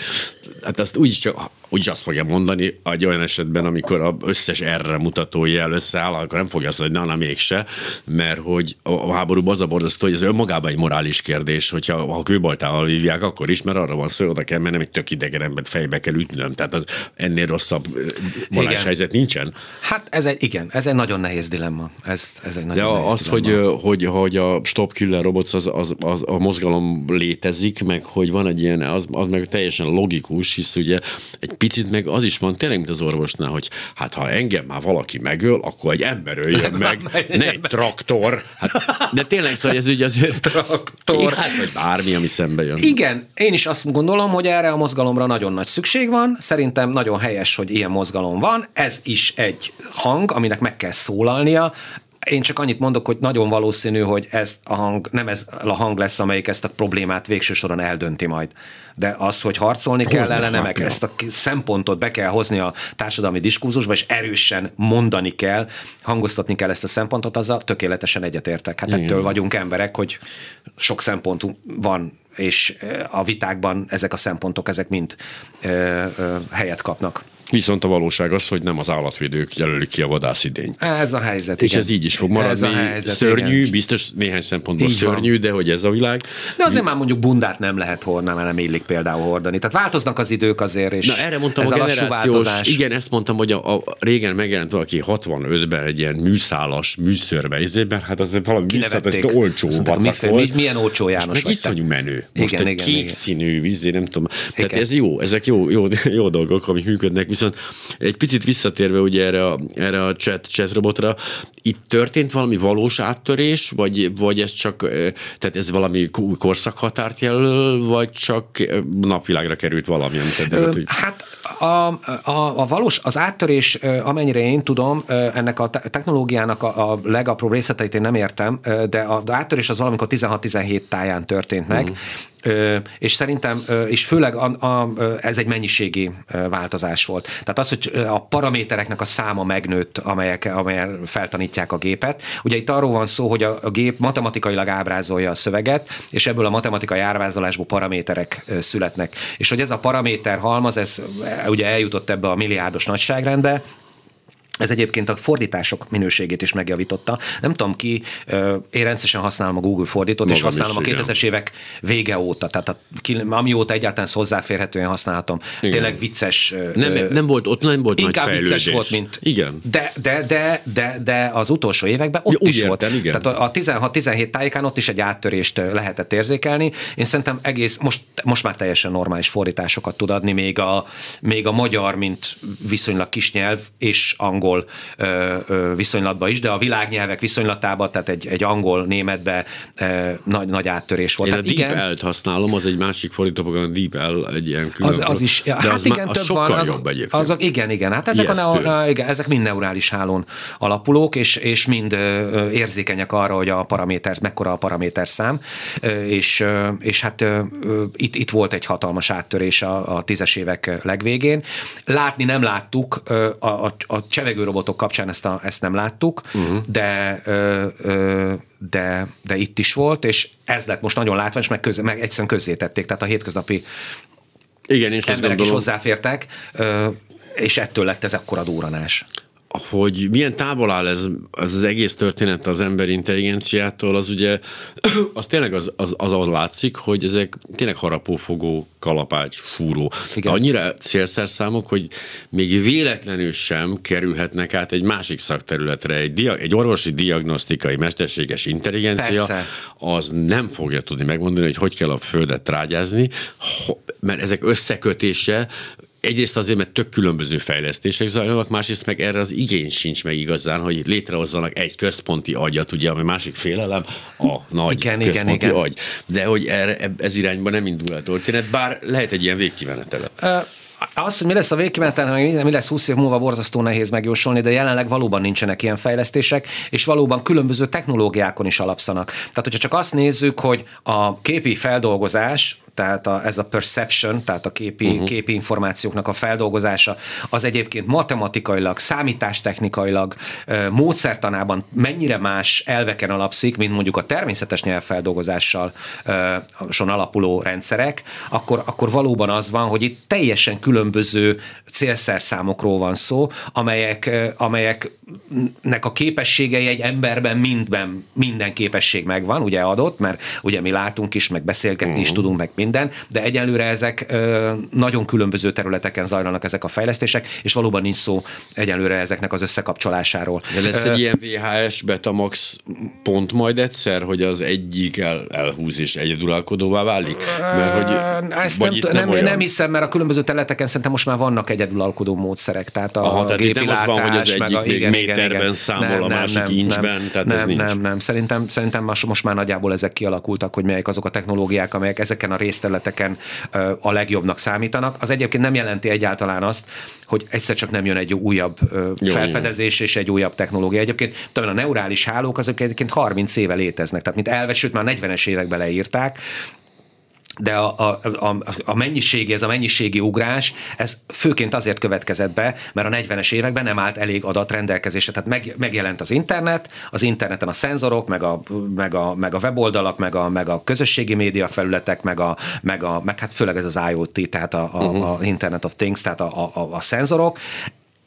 hát azt úgyis csak, úgyis azt fogja mondani egy olyan esetben, amikor az összes erre mutató jel összeáll, akkor nem fogja azt mondani, hogy na, na mégse, mert hogy a háborúban az a borzasztó, hogy ez önmagában egy morális kérdés, hogyha ha kőbaltával vívják, akkor is, mert arra van szó, hogy oda kell mennem, egy tök idegen embert fejbe kell ütnöm. Tehát az ennél rosszabb morális helyzet nincsen? Hát ez egy, igen, ez egy nagyon nehéz dilemma. Ez, ez egy nagyon de nehéz az, dilemma. Hogy, hogy, hogy a Stop Killer Robots az, az, az, a mozgalom létezik, meg hogy van egy ilyen, az, az meg teljesen logikus, hisz ugye egy picit meg az is van tényleg, mint az orvosnál, hogy hát ha engem már valaki megöl, akkor egy ember öljön meg, ne egy traktor. Hát, de tényleg szóval ez ugye azért traktor. Hát vagy bármi, ami szembe jön. Igen, én is azt gondolom, hogy erre a mozgalomra nagyon nagy szükség van. Szerintem nagyon helyes, hogy ilyen mozgalom van. Ez is egy hang, aminek meg kell szólalnia. Én csak annyit mondok, hogy nagyon valószínű, hogy ez a hang, nem ez a hang lesz, amelyik ezt a problémát végső soron eldönti majd. De az, hogy harcolni Hol kell ellene, meg ezt a szempontot be kell hozni a társadalmi diskurzusba, és erősen mondani kell, hangoztatni kell ezt a szempontot, azzal tökéletesen egyetértek. Hát igen, ettől vagyunk emberek, hogy sok szempontú van, és a vitákban ezek a szempontok, ezek mind ö, ö, helyet kapnak. Viszont a valóság az, hogy nem az állatvédők jelölik ki a vadászidényt. Ez a helyzet, és igen. ez így is fog maradni. Helyzet, szörnyű, igen. biztos néhány szempontból így szörnyű, van. De hogy ez a világ. De azért már mondjuk bundát nem lehet hordani, mert nem illik például hordani. Tehát változnak az idők azért, és na, erre mondtam, ez a, a generációs, igen, ezt mondtam, hogy a, a régen megjelent valaki hatvanötben egy ilyen műszálas műszörbe, ezért hát az valami visszatesztő olcsó vacak volt. Milyen olcsó János és meg iszonyú menő. Most igen, egy igen, kék igen. színű vízé, nem tudom. Tehát ez jó, ezek jó, jó, jó dolgok, amik működnek. Viszont egy picit visszatérve ugye erre a, erre a chat, chat robotra, itt történt valami valós áttörés, vagy, vagy ez csak, tehát ez valami korszakhatárt jelöl, vagy csak napvilágra került valami? Ö, hát a, a, a valós, az áttörés, amennyire én tudom, ennek a technológiának a, a legapróbb részleteit én nem értem, de az áttörés az valamikor tizenhat tizenhét táján történt meg, mm. Ö, és szerintem, és főleg a, a, ez egy mennyiségi változás volt. Tehát az, hogy a paramétereknek a száma megnőtt, amelyek, amelyel feltanítják a gépet. Ugye itt arról van szó, hogy a, a gép matematikailag ábrázolja a szöveget, és ebből a matematikai ábrázolásból paraméterek születnek. És hogy ez a paraméter halmaz, ez ugye eljutott ebbe a milliárdos nagyságrendbe, Ez egyébként a fordítások minőségét is megjavította. Nem tudom ki, én rendszeresen használom a Google fordítót, Magam és használom is, a kétezres évek vége óta, tehát a, amióta egyáltalán hozzáférhetően használhatom. Igen. Tényleg vicces. Nem, nem volt ott, nem volt inkább nagy vicces volt, mint... Igen. De, de, de, de, de az utolsó években ott ja, is értem, volt. Igen. Tehát a tizenhat-tizenhét tájékán ott is egy áttörést lehetett érzékelni. Én szerintem egész, most, most már teljesen normális fordításokat tud adni, még a, még a magyar, mint viszonylag kis nyelv, és angol viszonylatban is, de a világnyelvek viszonylatában, tehát egy, egy angol-németben eh, nagy, nagy áttörés volt. Én hát a DeepL-t használom, az egy másik fordítóprogram, a DeepL egy ilyen külön. Az, az is, de hát az igen, már, az sokkal van, az, jobb egyébként. Azok, igen, igen, hát ezek, a, a, igen, ezek mind neurális hálón alapulók, és, és mind érzékenyek arra, hogy a paraméter, mekkora a paraméterszám, és, és hát itt, itt volt egy hatalmas áttörés a, a tízes évek legvégén. Látni nem láttuk, a, a, a csevegő robotok kapcsán ezt, a, ezt nem láttuk, uh-huh. de, ö, ö, de, de itt is volt, és ez lett most nagyon látványos, meg, köz, meg egyszerűen közzétették, tehát a hétköznapi igen, és emberek is hozzáfértek, ö, és ettől lett ez akkora durranás. Hogy milyen távol áll ez, ez az egész történet az emberi intelligenciától, az ugye, az tényleg az, az, az, az látszik, hogy ezek tényleg harapófogó, kalapács, fúró. Annyira célszerszámok, hogy még véletlenül sem kerülhetnek át egy másik szakterületre. Egy, dia, egy orvosi diagnosztikai mesterséges intelligencia, persze, az nem fogja tudni megmondani, hogy hogy kell a földet trágyázni, mert ezek összekötése egyrészt azért, mert tök különböző fejlesztések zajlanak, másrészt meg erre az igény sincs meg igazán, hogy létrehozzanak egy központi agyat, ugye, ami másik félelem, a nagy igen, központi igen, agy. De hogy erre, ez irányban nem indul a történet, bár lehet egy ilyen végkimenetele. Uh. Az, hogy mi lesz a végkimenetele, mi lesz húsz év múlva, borzasztó nehéz megjósolni, de jelenleg valóban nincsenek ilyen fejlesztések, és valóban különböző technológiákon is alapszanak. Tehát, hogyha csak azt nézzük, hogy a képi feldolgozás, tehát a, ez a perception, tehát a képi, uh-huh. képi információknak a feldolgozása, az egyébként matematikailag, számítástechnikailag, módszertanában mennyire más elveken alapszik, mint mondjuk a természetes nyelvfeldolgozással son alapuló rendszerek, akkor, akkor valóban az van, hogy itt teljesen különböző célszerszámokról van szó, amelyek, amelyeknek a képességei egy emberben mindben, minden képesség megvan, ugye adott, mert ugye mi látunk is, meg beszélgetni uh-huh. is tudunk, meg minden, de egyelőre ezek ö, nagyon különböző területeken zajlanak ezek a fejlesztések, és valóban nincs szó egyelőre ezeknek az összekapcsolásáról. De lesz egy ilyen vé há es Betamax pont majd egyszer, hogy az egyik el, elhúz és egyeduralkodóvá válik? Mert hogy, ezt nem, t- nem, nem, nem hiszem, mert a különböző területeken szerintem most már vannak egyeduralkodó módszerek. Tehát a, Aha, a tehát gépi nem látás, az van, hogy az egyik a, igen, még méterben igen, igen. számol, nem, a másik nem, incsben, nem, tehát nem, ez nincs. Nem, nem, szerintem, szerintem most már nagyjából ezek kialakultak, hogy melyek azok a technológiák, amelyek ezeken a részterületeken a legjobbnak számítanak. Az egyébként nem jelenti egyáltalán azt, hogy egyszer csak nem jön egy újabb jó, felfedezés jó. és egy újabb technológia. Egyébként talán a neurális hálók azok egyébként harminc éve léteznek, tehát mint elve, sőt már negyvenes években leírták, de a, a, a, a mennyiségi, ez a mennyiségi ugrás, ez főként azért következett be, mert a negyvenes években nem állt elég adat rendelkezésre. Tehát meg, megjelent az internet, az interneten a szenzorok, meg a, meg a, meg a weboldalak, meg a, meg a közösségi média felületek, meg, a, meg, a, meg hát főleg ez az IoT, tehát a, a, uh-huh. a Internet of Things, tehát a, a, a szenzorok,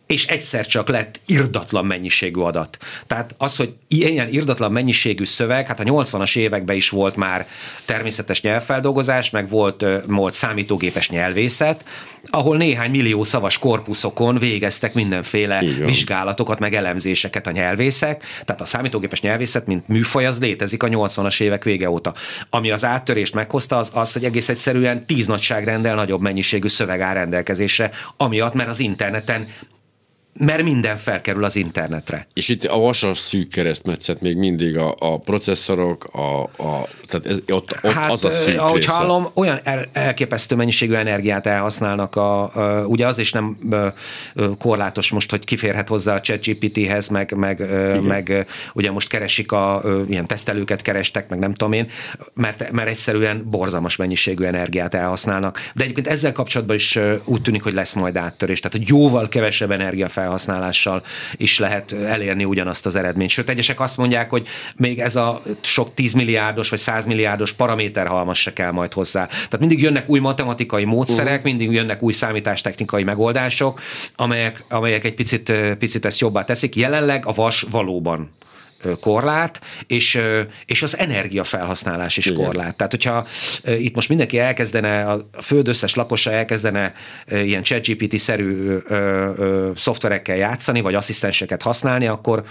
és egyszer csak lett irdatlan mennyiségű adat. Tehát az, hogy ilyen irdatlan mennyiségű szöveg, hát a nyolcvanas években is volt már természetes nyelvfeldolgozás, meg volt, volt számítógépes nyelvészet, ahol néhány millió szavas korpuszokon végeztek mindenféle igen. vizsgálatokat, meg elemzéseket a nyelvészek. Tehát a számítógépes nyelvészet, mint műfaj, az létezik a nyolcvanas évek vége óta. Ami az áttörést meghozta, az az, hogy egész egyszerűen tíz nagyságrendel nagyobb mennyiségű szöveg áll rendelkezésre, amiatt, mert az interneten mert minden felkerül az internetre. És itt a vasas szűk keresztmetszet még mindig a, a processzorok, a, a, tehát ez, ott, ott hát, az a szűk ahogy része. Hallom, olyan el, elképesztő mennyiségű energiát elhasználnak, a, ö, ugye az is nem ö, ö, korlátos most, hogy kiférhet hozzá a ChatGPT-hez, meg, meg, ö, meg ö, ugye most keresik, a, ö, ilyen tesztelőket kerestek, meg nem tudom én, mert, mert egyszerűen borzalmas mennyiségű energiát elhasználnak. De egyébként ezzel kapcsolatban is ö, úgy tűnik, hogy lesz majd áttörés, tehát hogy jóval kevesebb energia fel felhasználással is lehet elérni ugyanazt az eredményt. Sőt, egyesek azt mondják, hogy még ez a sok tízmilliárdos vagy százmilliárdos paraméterhalmaz se kell majd hozzá. Tehát mindig jönnek új matematikai módszerek, uh-huh. mindig jönnek új számítástechnikai megoldások, amelyek, amelyek egy picit, picit ezt jobbá teszik. Jelenleg a vas valóban korlát, és, és az energiafelhasználás is igen. korlát. Tehát, hogyha itt most mindenki elkezdene, a föld összes lakosa elkezdene ilyen ChatGPT-szerű szoftverekkel játszani, vagy asszisztenseket használni, akkor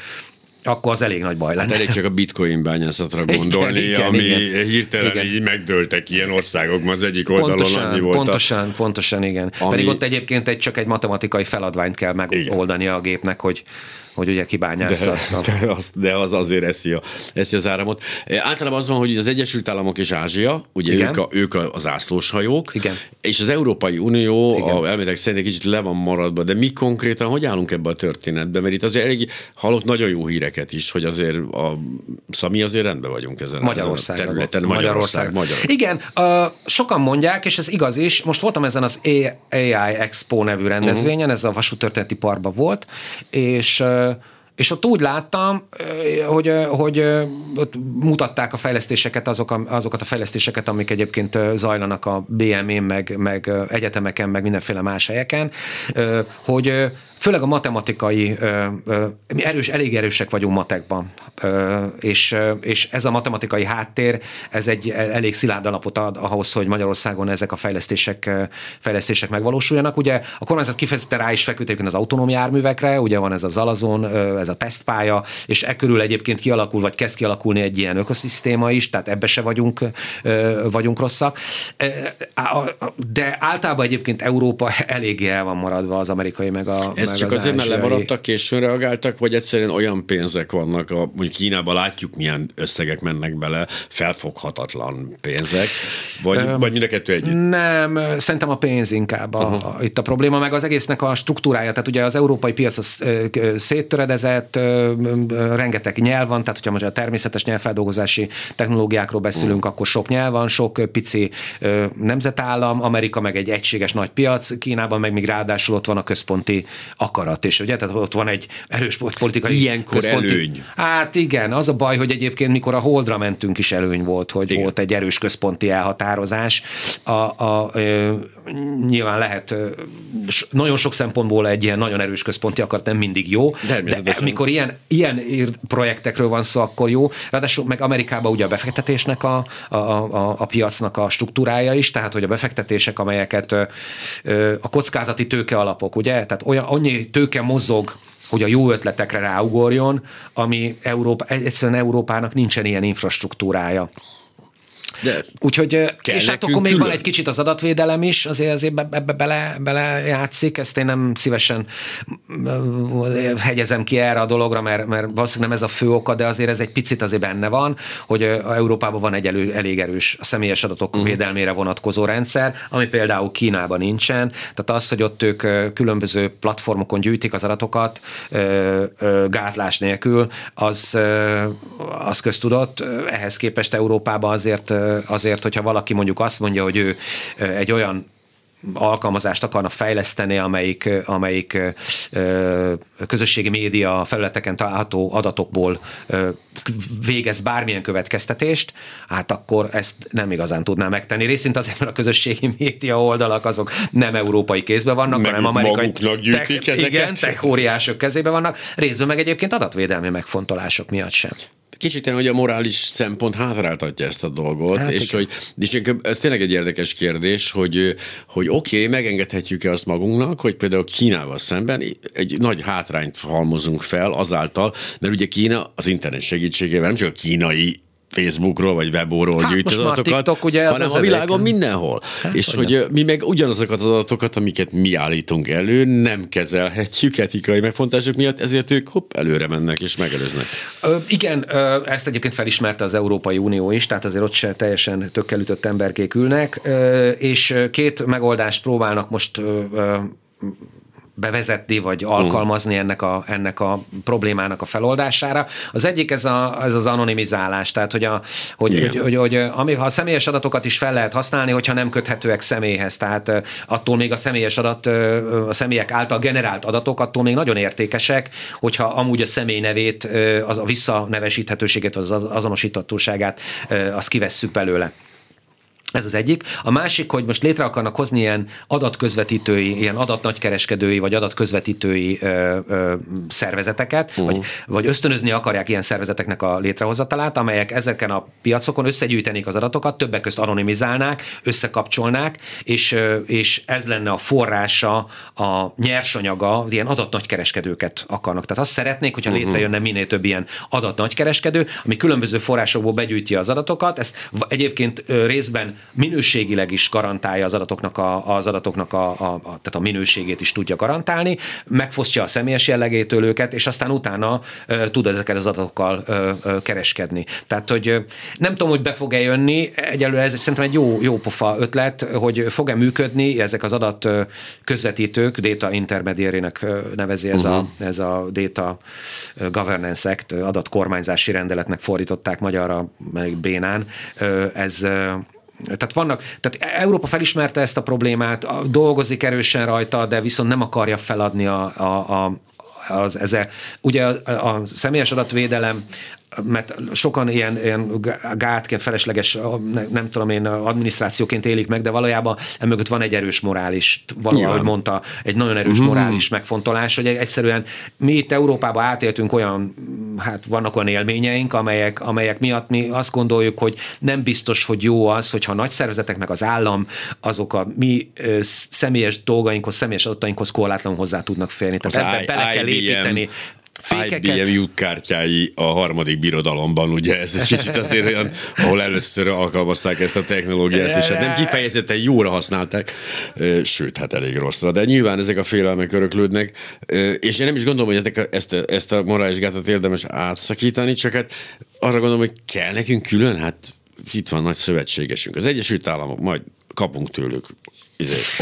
akkor az elég nagy baj lenne. Hát elég csak a bitcoin bányászatra gondolni, igen, igen, ami igen. hirtelen igen. így megdőltek ilyen országokban, az egyik oldalon pontosan, annyi volt. Pontosan, a... pontosan, igen. Ami... Pedig ott egyébként egy, csak egy matematikai feladványt kell megoldania a gépnek, hogy, hogy ugye kibányász azt. De az, de az azért eszi, a, eszi az áramot. Általában az van, hogy az Egyesült Államok és Ázsia, ugye ők, a, ők az ászlóshajók, igen. és az Európai Unió elméletek szerint egy kicsit le van maradva, de mi konkrétan, hogy állunk ebbe a történetbe? Mert itt azért elég hallott nagyon jó hírek is, hogy azért a, szóval mi azért rendben vagyunk ezen Magyarország a területen. Magyarország. Magyarország. Magyarország. Igen, uh, sokan mondják, és ez igaz is, most voltam ezen az á i Expo nevű rendezvényen, uh-huh. ez a Vasúttörténeti Parkban volt, és uh, és ott úgy láttam, hogy, hogy ott mutatták a fejlesztéseket, azok a, azokat a fejlesztéseket, amik egyébként zajlanak a bé em én, meg, meg egyetemeken, meg mindenféle más helyeken, hogy főleg a matematikai, mi erős, elég erősek vagyunk matekban, és, és ez a matematikai háttér, ez egy elég szilárd alapot ad ahhoz, hogy Magyarországon ezek a fejlesztések, fejlesztések megvalósuljanak. Ugye a kormányzat kifejezetten rá is feküdt egyébként az autonóm járművekre, ugye van ez a ZalaZone, ez a tesztpálya, és e körül egyébként kialakul, vagy kezd kialakulni egy ilyen ökoszisztéma is, tehát ebbe se vagyunk, vagyunk rosszak. De általában egyébként Európa eléggé el van maradva az amerikai meg a Ez csak az azért, mert lemaradtak, későn reagáltak, vagy egyszerűen olyan pénzek vannak, a, mondjuk Kínában látjuk, milyen összegek mennek bele, felfoghatatlan pénzek, vagy, Öm, vagy mind a kettő együtt? Nem, szerintem a pénz inkább a, a, itt a probléma, meg az egésznek a struktúrája, tehát ugye az európai piac az széttöredezett, rengeteg nyelv van, tehát hogyha most a természetes nyelvfeldolgozási technológiákról beszélünk, mm. akkor sok nyelv van, sok pici nemzetállam, Amerika meg egy egységes nagy piac, Kínában meg még ráadásul ott van a központi akarat, és ugye, tehát ott van egy erős politikai... Ilyenkor központi... előny. Hát igen, az a baj, hogy egyébként mikor a Holdra mentünk is előny volt, hogy igen. volt egy erős központi elhatározás. A, a, ö, nyilván lehet ö, nagyon sok szempontból egy ilyen nagyon erős központi akarat nem mindig jó, de, de mikor ilyen, ilyen projektekről van szó, akkor jó. Ráadásul meg Amerikában ugye a befektetésnek a, a, a, a piacnak a struktúrája is, tehát hogy a befektetések, amelyeket ö, ö, a kockázati tőke alapok, ugye, tehát olyan annyi tőke mozog, hogy a jó ötletekre ráugorjon, ami Európa, egyszerűen Európának nincsen ilyen infrastruktúrája. De úgyhogy, és hát akkor még külön? Van egy kicsit az adatvédelem is, azért azért ebbe be, bele, bele játszik, ezt én nem szívesen hegyezem ki erre a dologra, mert, mert valószínűleg nem ez a fő oka, de azért ez egy picit azért benne van, hogy Európában van egy elő, elég erős a személyes adatok uh-huh. védelmére vonatkozó rendszer, ami például Kínában nincsen, tehát az, hogy ott ők különböző platformokon gyűjtik az adatokat gátlás nélkül, az, az köztudott, ehhez képest Európában azért azért, hogyha valaki mondjuk azt mondja, hogy ő egy olyan alkalmazást akarna fejleszteni, amelyik, amelyik ö, közösségi média felületeken található adatokból ö, végez bármilyen következtetést, hát akkor ezt nem igazán tudná megtenni. Részint azért, mert a közösségi média oldalak azok nem európai kézben vannak, meg hanem amerikai tech óriások kezében vannak, részben meg egyébként adatvédelmi megfontolások miatt sem. Kicsit, hogy a morális szempont hátráltatja ezt a dolgot, hát, és, hogy, és ez tényleg egy érdekes kérdés, hogy, hogy oké, okay, megengedhetjük-e azt magunknak, hogy például Kínával szemben egy nagy hátrányt halmozunk fel azáltal, mert ugye Kína az internet segítségével nem csak a kínai Facebookról vagy webóról hát, gyűjt az adatokat, TikTok, ugye, hanem az a világon övéken. Mindenhol. Hát, és hogy nem. Mi meg ugyanazokat az adatokat, amiket mi állítunk elő, nem kezelhetjük etikai megfontások miatt, ezért ők hopp, előre mennek és megelőznek. Ö, igen, ö, ezt egyébként felismerte az Európai Unió is, tehát azért ott se teljesen tökkel ütött emberkék ülnek, ö, és két megoldást próbálnak most ö, ö, bevezetni, vagy alkalmazni ennek a, ennek a problémának a feloldására. Az egyik ez, a, ez az anonimizálás, tehát hogy, a, hogy, hogy, hogy, hogy ami, ha a személyes adatokat is fel lehet használni, hogyha nem köthetőek személyhez, tehát attól még a személyes adat, a személyek által generált adatok attól még nagyon értékesek, hogyha amúgy a személy nevét, az a visszanevesíthetőségét, az azonosíthatóságát azt kivesszük belőle. Ez az egyik. A másik, hogy most létre akarnak hozni ilyen adatközvetítői, ilyen adatnagykereskedői, vagy adatközvetítői ö, ö, szervezeteket, uh-huh. vagy, vagy ösztönözni akarják ilyen szervezeteknek a létrehozatalát, amelyek ezeken a piacokon összegyűjtenék az adatokat, többek közt anonimizálnák, összekapcsolnák, és, és ez lenne a forrása, a nyersanyaga, ilyen adatnagykereskedőket akarnak. Tehát azt szeretnék, hogyha uh-huh. létrejönne minél több ilyen adatnagykereskedő, ami különböző forrásokból begyűjti az adatokat, ezt egyébként részben minőségileg is garantálja az adatoknak, a, az adatoknak a, a, a, tehát a minőségét is tudja garantálni, megfosztja a személyes jellegétől őket, és aztán utána e, tud ezeket az adatokkal e, e, kereskedni. Tehát, hogy nem tudom, hogy be fog-e jönni, egyelőre ez szerintem egy jó, jó pofa ötlet, hogy fog-e működni, ezek az adat közvetítők, data intermediary-nek nevezi ez, uh-huh. a, ez a Data Governance Act, adatkormányzási rendeletnek fordították magyarra, meg bénán, ez Tehát vannak, tehát Európa felismerte ezt a problémát, dolgozik erősen rajta, de viszont nem akarja feladni a, a, a, az ezzel. Ugye a, a személyes adatvédelem, mert sokan ilyen, ilyen gátként, felesleges, nem tudom én, adminisztrációként élik meg, de valójában emögött van egy erős morális, valahogy mondta, egy nagyon erős mm-hmm. morális megfontolás, hogy egyszerűen mi itt Európában átéltünk olyan, hát vannak olyan élményeink, amelyek, amelyek miatt mi azt gondoljuk, hogy nem biztos, hogy jó az, hogyha a nagy szervezetek meg az állam azok a mi személyes dolgainkhoz, személyes adatainkhoz korlátlanul hozzá tudnak férni. Tehát ebben I- bele I- kell építeni. Fékeket. i bé em kártyái a harmadik birodalomban, ugye ez egy kicsit azért olyan, ahol először alkalmazták ezt a technológiát, és hát nem kifejezetten jóra használták, sőt, hát elég rosszra, de nyilván ezek a félelmek öröklődnek, és én nem is gondolom, hogy ezt a, ezt a morális gátat érdemes átszakítani, csak hát arra gondolom, hogy kell nekünk külön, hát itt van nagy szövetségesünk, az Egyesült Államok, majd kapunk tőlük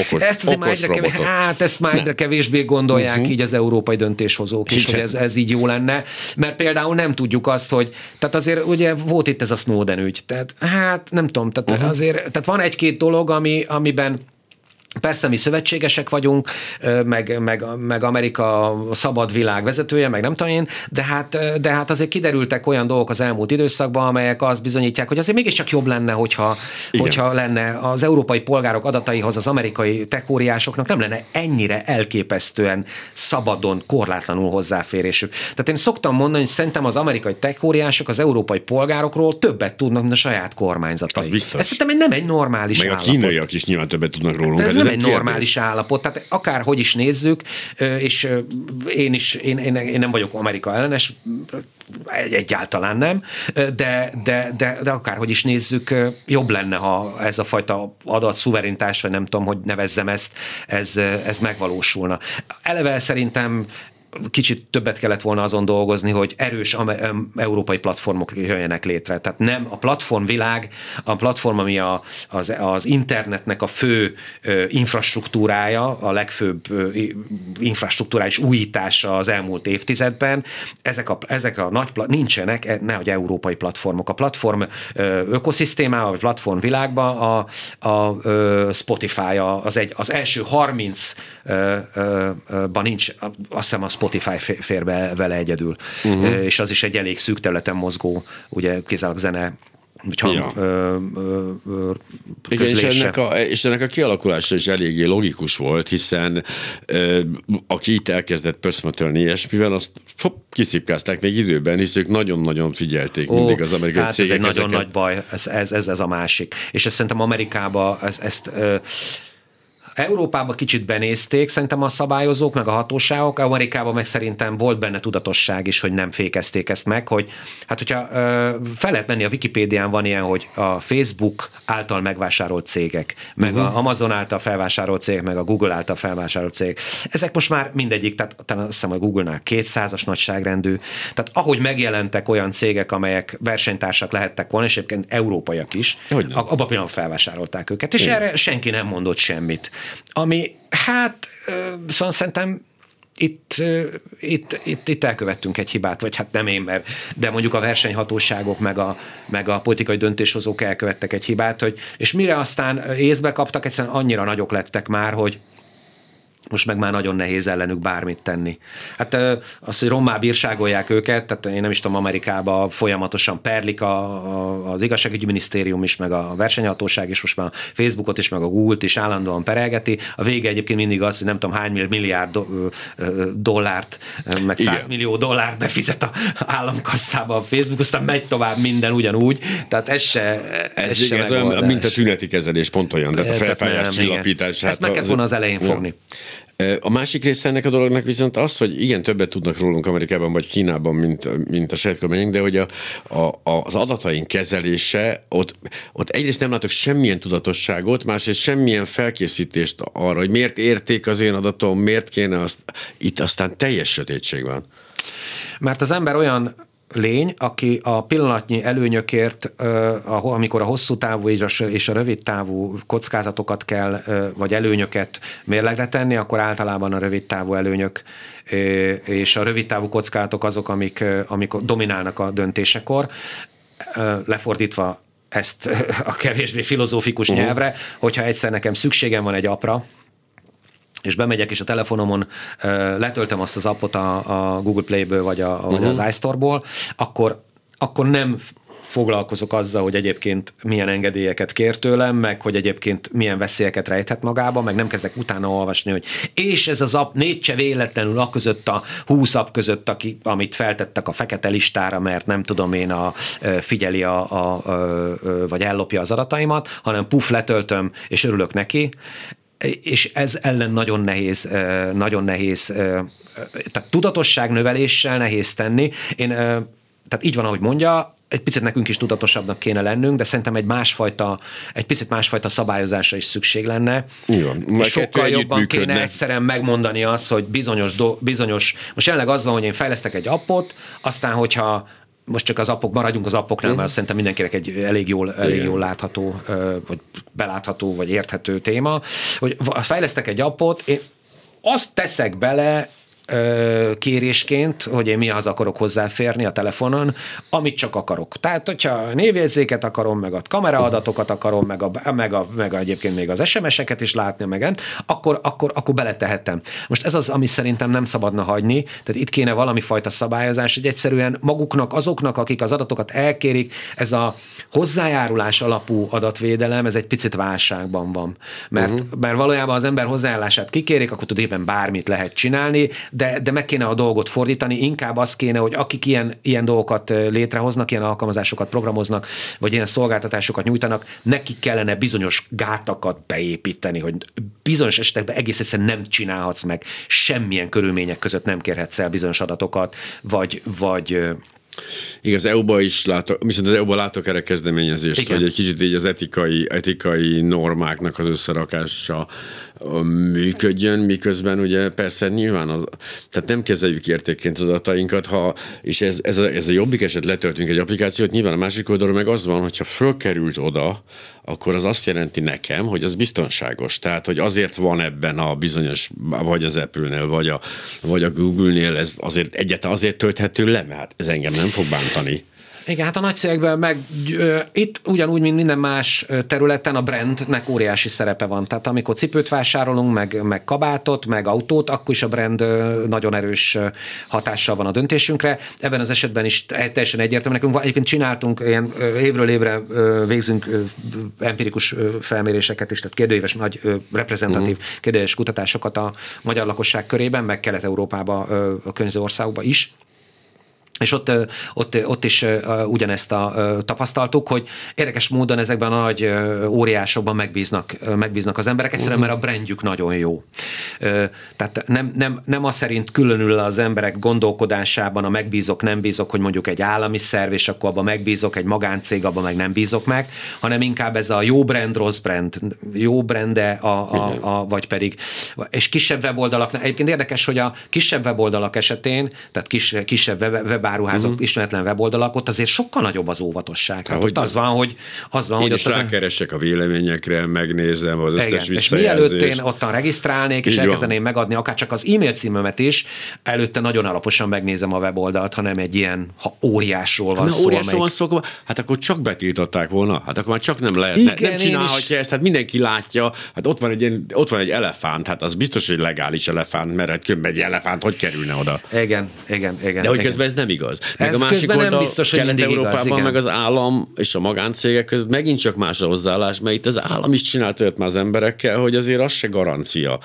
Okos, ezt, azért már kevés, hát ezt már egyre kevésbé gondolják uh-huh. így az európai döntéshozók is, igen. hogy ez, ez így jó lenne, mert például nem tudjuk azt, hogy, tehát azért ugye volt itt ez a Snowden ügy, tehát hát nem tudom, tehát, uh-huh. azért, tehát van egy-két dolog, ami, amiben persze mi szövetségesek vagyunk, meg, meg, meg Amerika szabad világ vezetője, meg nem tudom én, de hát, de hát azért kiderültek olyan dolgok az elmúlt időszakban, amelyek azt bizonyítják, hogy azért mégiscsak jobb lenne, hogyha, hogyha lenne az európai polgárok adataihoz az amerikai techóriásoknak nem lenne ennyire elképesztően szabadon, korlátlanul hozzáférésük. Tehát én szoktam mondani, hogy szerintem az amerikai techóriások az európai polgárokról többet tudnak, mint a saját kormányzataik. Ez szerintem nem egy normális meg állapot. Meg a kínaiak is nyilván többet tudnak rólunk. Hát ez nem egy normális állapot, tehát akárhogy is nézzük, és én is, én, én, én nem vagyok Amerika ellenes, egyáltalán nem, de, de, de, de akárhogy is nézzük, jobb lenne, ha ez a fajta adatszuverenitás, vagy nem tudom, hogy nevezzem ezt, ez, ez megvalósulna. Eleve szerintem kicsit többet kellett volna azon dolgozni, hogy erős európai platformok jöjjenek létre. Tehát nem a platformvilág, a platform, ami a, az, az internetnek a fő ö, infrastruktúrája, a legfőbb ö, infrastruktúrális újítása az elmúlt évtizedben, ezek a, ezek a nagy, nincsenek, nehogy európai platformok. A platform ökoszisztémában, vagy platformvilágban a, a ö, Spotify az, egy, az első harmincban nincs, azt hiszem a Spotify fér be vele egyedül. Uh-huh. És az is egy elég szűk területen mozgó, ugye kizárólag zene, hang, ja. ö, ö, ö, igen, és, ennek a, és ennek a kialakulása is eléggé logikus volt, hiszen ö, aki itt elkezdett pöszmötölni ilyesmivel, azt hopp, kiszipkázták még időben, hisz ők nagyon-nagyon figyelték Ó, mindig az amerikai hát cégek. Ez egy ezeket. Nagyon nagy baj, ez, ez, ez, ez a másik. És ezt szerintem Amerikában ez, ezt... Ö, Európában kicsit benézték, szerintem a szabályozók, meg a hatóságok, Amerikában meg szerintem volt benne tudatosság is, hogy nem fékezték ezt meg, hogy hát hogyha ö, fel lehet menni, a Wikipédián van ilyen, hogy a Facebook által megvásárolt cégek, meg uh-huh. a Amazon által felvásárolt cégek, meg a Google által felvásárolt cégek. Ezek most már mindegyik, tehát azt hiszem, hogy Google-nál kétszázas nagyságrendű, tehát ahogy megjelentek olyan cégek, amelyek versenytársak lehettek volna, és egyébként európaiak is, abban pillanatban felvásárolták őket, és erre senki nem mondott semmit. ami hát szóval szerintem Itt, itt, itt, itt elkövettünk egy hibát, vagy hát nem én, mert, de mondjuk a versenyhatóságok meg a, meg a politikai döntéshozók elkövettek egy hibát, hogy, és mire aztán észbe kaptak, egyszerűen annyira nagyok lettek már, hogy most meg már nagyon nehéz ellenük bármit tenni. Hát az, hogy rommá bírságolják őket, tehát én nem is tudom, Amerikában folyamatosan perlik a, a, az igazságügyi minisztérium is, meg a versenyhatóság is, most már a Facebookot is, meg a Google-t is állandóan perelgeti. A vége egyébként mindig az, hogy nem tudom hány milliárd do, dollárt, meg száz millió dollárt befizet a államkasszába a Facebook, aztán megy tovább minden ugyanúgy. Tehát ez se ez, ez se megoldás. Mint a tüneti kezelés, pont olyan, de a felfájás csillapítás. Ezt hát meg kell volna az elején fogni. A másik része ennek a dolognak viszont az, hogy igen, többet tudnak rólunk Amerikában vagy Kínában, mint, mint a sejtköményünk, de hogy a, a, az adataink kezelése, ott, ott egyrészt nem látok semmilyen tudatosságot, másrészt semmilyen felkészítést arra, hogy miért érték az én adatom, miért kéne azt. Itt aztán teljes sötétség van. Mert az ember olyan lény, aki a pillanatnyi előnyökért, amikor a hosszú távú és a rövid távú kockázatokat kell, vagy előnyöket mérlegre tenni, akkor általában a rövid távú előnyök és a rövid távú kockázatok azok, amik, amik dominálnak a döntésekor. Lefordítva ezt a kevésbé filozófikus uh-huh. nyelvre, hogyha egyszer nekem szükségem van egy appra, és bemegyek, és a telefonomon uh, letöltöm azt az appot a, a Google Play-ből, vagy, a, uh-huh. vagy az iStore-ból, akkor, akkor nem foglalkozok azzal, hogy egyébként milyen engedélyeket kér tőlem, meg hogy egyébként milyen veszélyeket rejthet magába, meg nem kezdek utána olvasni, hogy és ez az app négy se véletlenül a között a húsz app között, aki, amit feltettek a fekete listára, mert nem tudom én a, figyeli a, a, a, a vagy ellopja az adataimat, hanem puf, letöltöm, és örülök neki. És ez ellen nagyon nehéz, nagyon nehéz, tehát tudatosság növeléssel nehéz tenni. Én, tehát így van, ahogy mondja, egy picit nekünk is tudatosabbnak kéne lennünk, de szerintem egy másfajta, egy picit másfajta szabályozásra is szükség lenne. Igen, sokkal jobban kéne egyszerűen megmondani azt, hogy bizonyos, do, bizonyos, most jelenleg az van, hogy én fejlesztek egy appot, aztán hogyha most csak az appok, maradjunk az appoknál, mm. mert szerintem mindenkinek egy elég jól, elég jól látható, vagy belátható, vagy érthető téma, hogy fejlesztek egy appot, én azt teszek bele kérésként, hogy én mihez akarok hozzáférni a telefonon, amit csak akarok. Tehát, hogyha névjegyzéket akarom, meg a kameraadatokat akarom, meg, a, meg, a, meg a, egyébként még az es em es-eket is látni, meg, akkor, akkor, akkor beletehetem. Most ez az, ami szerintem nem szabadna hagyni, tehát itt kéne valami fajta szabályozás, hogy egyszerűen maguknak, azoknak, akik az adatokat elkérik, ez a hozzájárulás alapú adatvédelem, ez egy picit válságban van. Mert, uh-huh. mert valójában az ember hozzájárulását kikérik, akkor tudod, éppen bármit lehet csinálni, De, de meg kéne a dolgot fordítani, inkább az kéne, hogy akik ilyen, ilyen dolgokat létrehoznak, ilyen alkalmazásokat programoznak, vagy ilyen szolgáltatásokat nyújtanak, nekik kellene bizonyos gátakat beépíteni, hogy bizonyos esetekben egész egyszerűen nem csinálhatsz meg, semmilyen körülmények között nem kérhetsz el bizonyos adatokat, vagy... vagy igen, az é u-ba is látok, viszont az é u-ba látok erre kezdeményezést, igen. Hogy egy kicsit így az etikai, etikai normáknak az összerakása működjön, miközben ugye persze nyilván, az, tehát nem kezeljük értékként az adatainkat, ha, és ez, ez, a, ez a jobbik eset, letöltünk egy applikációt, nyilván a másik oldalról meg az van, hogyha fölkerült oda, akkor az azt jelenti nekem, hogy az biztonságos. Tehát, hogy azért van ebben a bizonyos, vagy az Apple-nél, vagy a, vagy a Google-nél, ez azért egyáltalán azért tölthető le, mert ez engem nem fog bántani. Igen, hát a nagy cégekben meg ö, itt ugyanúgy, mint minden más területen a brandnek óriási szerepe van. Tehát amikor cipőt vásárolunk, meg, meg kabátot, meg autót, akkor is a brand ö, nagyon erős hatással van a döntésünkre. Ebben az esetben is teljesen egyértelmű. Nekünk egyébként csináltunk, ilyen évről évre ö, végzünk ö, empirikus ö, felméréseket is, tehát kérdőíves nagy ö, reprezentatív uh-huh. kérdőíves kutatásokat a magyar lakosság körében, meg Kelet-Európában, ö, a környező országokban is. És ott, ott, ott is ugyanezt a, tapasztaltuk, hogy érdekes módon ezekben a nagy óriásokban megbíznak, megbíznak az emberek, egyszerűen mert a brandjük nagyon jó. Tehát nem, nem, nem az szerint különül az emberek gondolkodásában a megbízok, nem bízok, hogy mondjuk egy állami szerv, és akkor abban megbízok, egy magáncég, abban meg nem bízok meg, hanem inkább ez a jó brand, rossz brand, jó brande, a, a, a, vagy pedig, és kisebb weboldalaknál, egyébként érdekes, hogy a kisebb weboldalak esetén, tehát kis, kisebb web áruházok, uh-huh. ismeretlen weboldalak, ott azért sokkal nagyobb az óvatosság. Tehát ott az van, hogy az van, én hogy is ott rákeresek a véleményekre, megnézem az összes igen, visszajelzést. És mielőtt én ottan regisztrálnék, és így elkezdeném van. megadni akár csak az e-mail címemet is, előtte nagyon alaposan megnézem a weboldalt, hanem egy ilyen ha óriásról van szó. Óriásról van szó, hát akkor csak betiltották volna, hát akkor már csak nem lehet. Igen, nem csinálhatja ezt, hát mindenki látja, hát ott van egy, ott van egy elefánt, hát az biztos, hogy legális elefánt, mert hát egy elefánt hogy kerülne oda? Igen, igen, igen. De hogy igen. közben ez nem igaz. Meg ez a másik oldal, Kelet-Európában igaz, meg az állam és a magáncégek között megint csak más a hozzáállás, mert itt az állam is csinált olyat már az emberekkel, hogy azért az se garancia.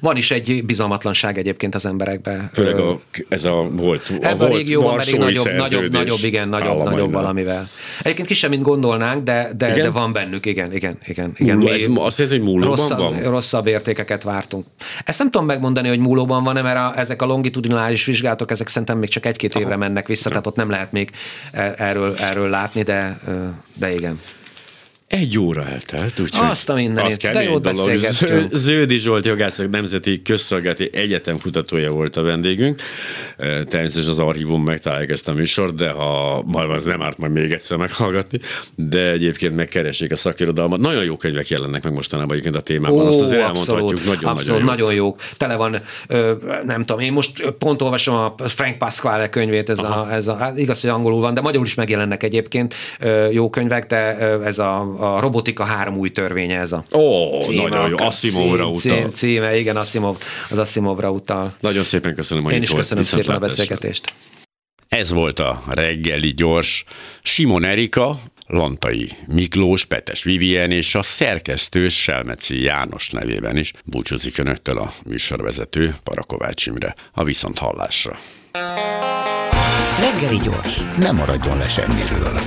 Van is egy bizalmatlanság egyébként az emberekben. Főleg a, ez a volt a volt régióban varsói nagyobb, szerződés. Nagyobb, nagyobb, igen, nagyobb, nagyobb valamivel. Egyébként kisebb, mint gondolnánk, de, de, de van bennük, igen, igen, igen. igen. Múló, ez azt jelenti, hogy múlóban rosszabb, van? Rosszabb értékeket vártunk. Ezt nem tudom megmondani, hogy múlóban van, mert a, ezek a longitudinális vizsgálatok, ezek szerintem még csak egy-két évre mennek vissza, tehát ott nem lehet még erről, erről látni, de, de igen. Egy óra eltelt, úgyhogy... Azt a mindenit, de jól beszélgettünk. Zöldi Zsolt jogászok nemzeti közszolgálati egyetem kutatója volt a vendégünk. Természetesen az archívum megtalálják ezt a műsort, de ha majd az nem árt majd még egyszer meghallgatni, de egyébként megkeressék a szakirodalmat. Nagyon jó könyvek jelennek meg mostanában egyébként a témában, ó, azt azért elmondhatjuk. Nagyon, abszolút, nagyon, nagyon jók. Tele van, ö, nem tudom, én most pont olvasom a Frank Pasquale könyvét, ez a, ez a, igaz, hogy angolul van, de magyarul is megjelennek egyébként ö, jó könyvek, de ö, ez a A robotika három új törvénye ez a Ó, címe, nagyon jó, Asimovra utal. Címe, igen, Asimov, az Asimovra utal. Nagyon szépen köszönöm, hogy itt volt. Én is köszönöm szépen a beszélgetést. Ez volt a reggeli gyors. Simon Erika, Lantai Miklós, Petes Vivien és a szerkesztő Selmeci János nevében is búcsúzik önöktől a műsorvezető Parakovács Imre. A viszonthallásra. Reggeli gyors. Nem maradjon le semmiről.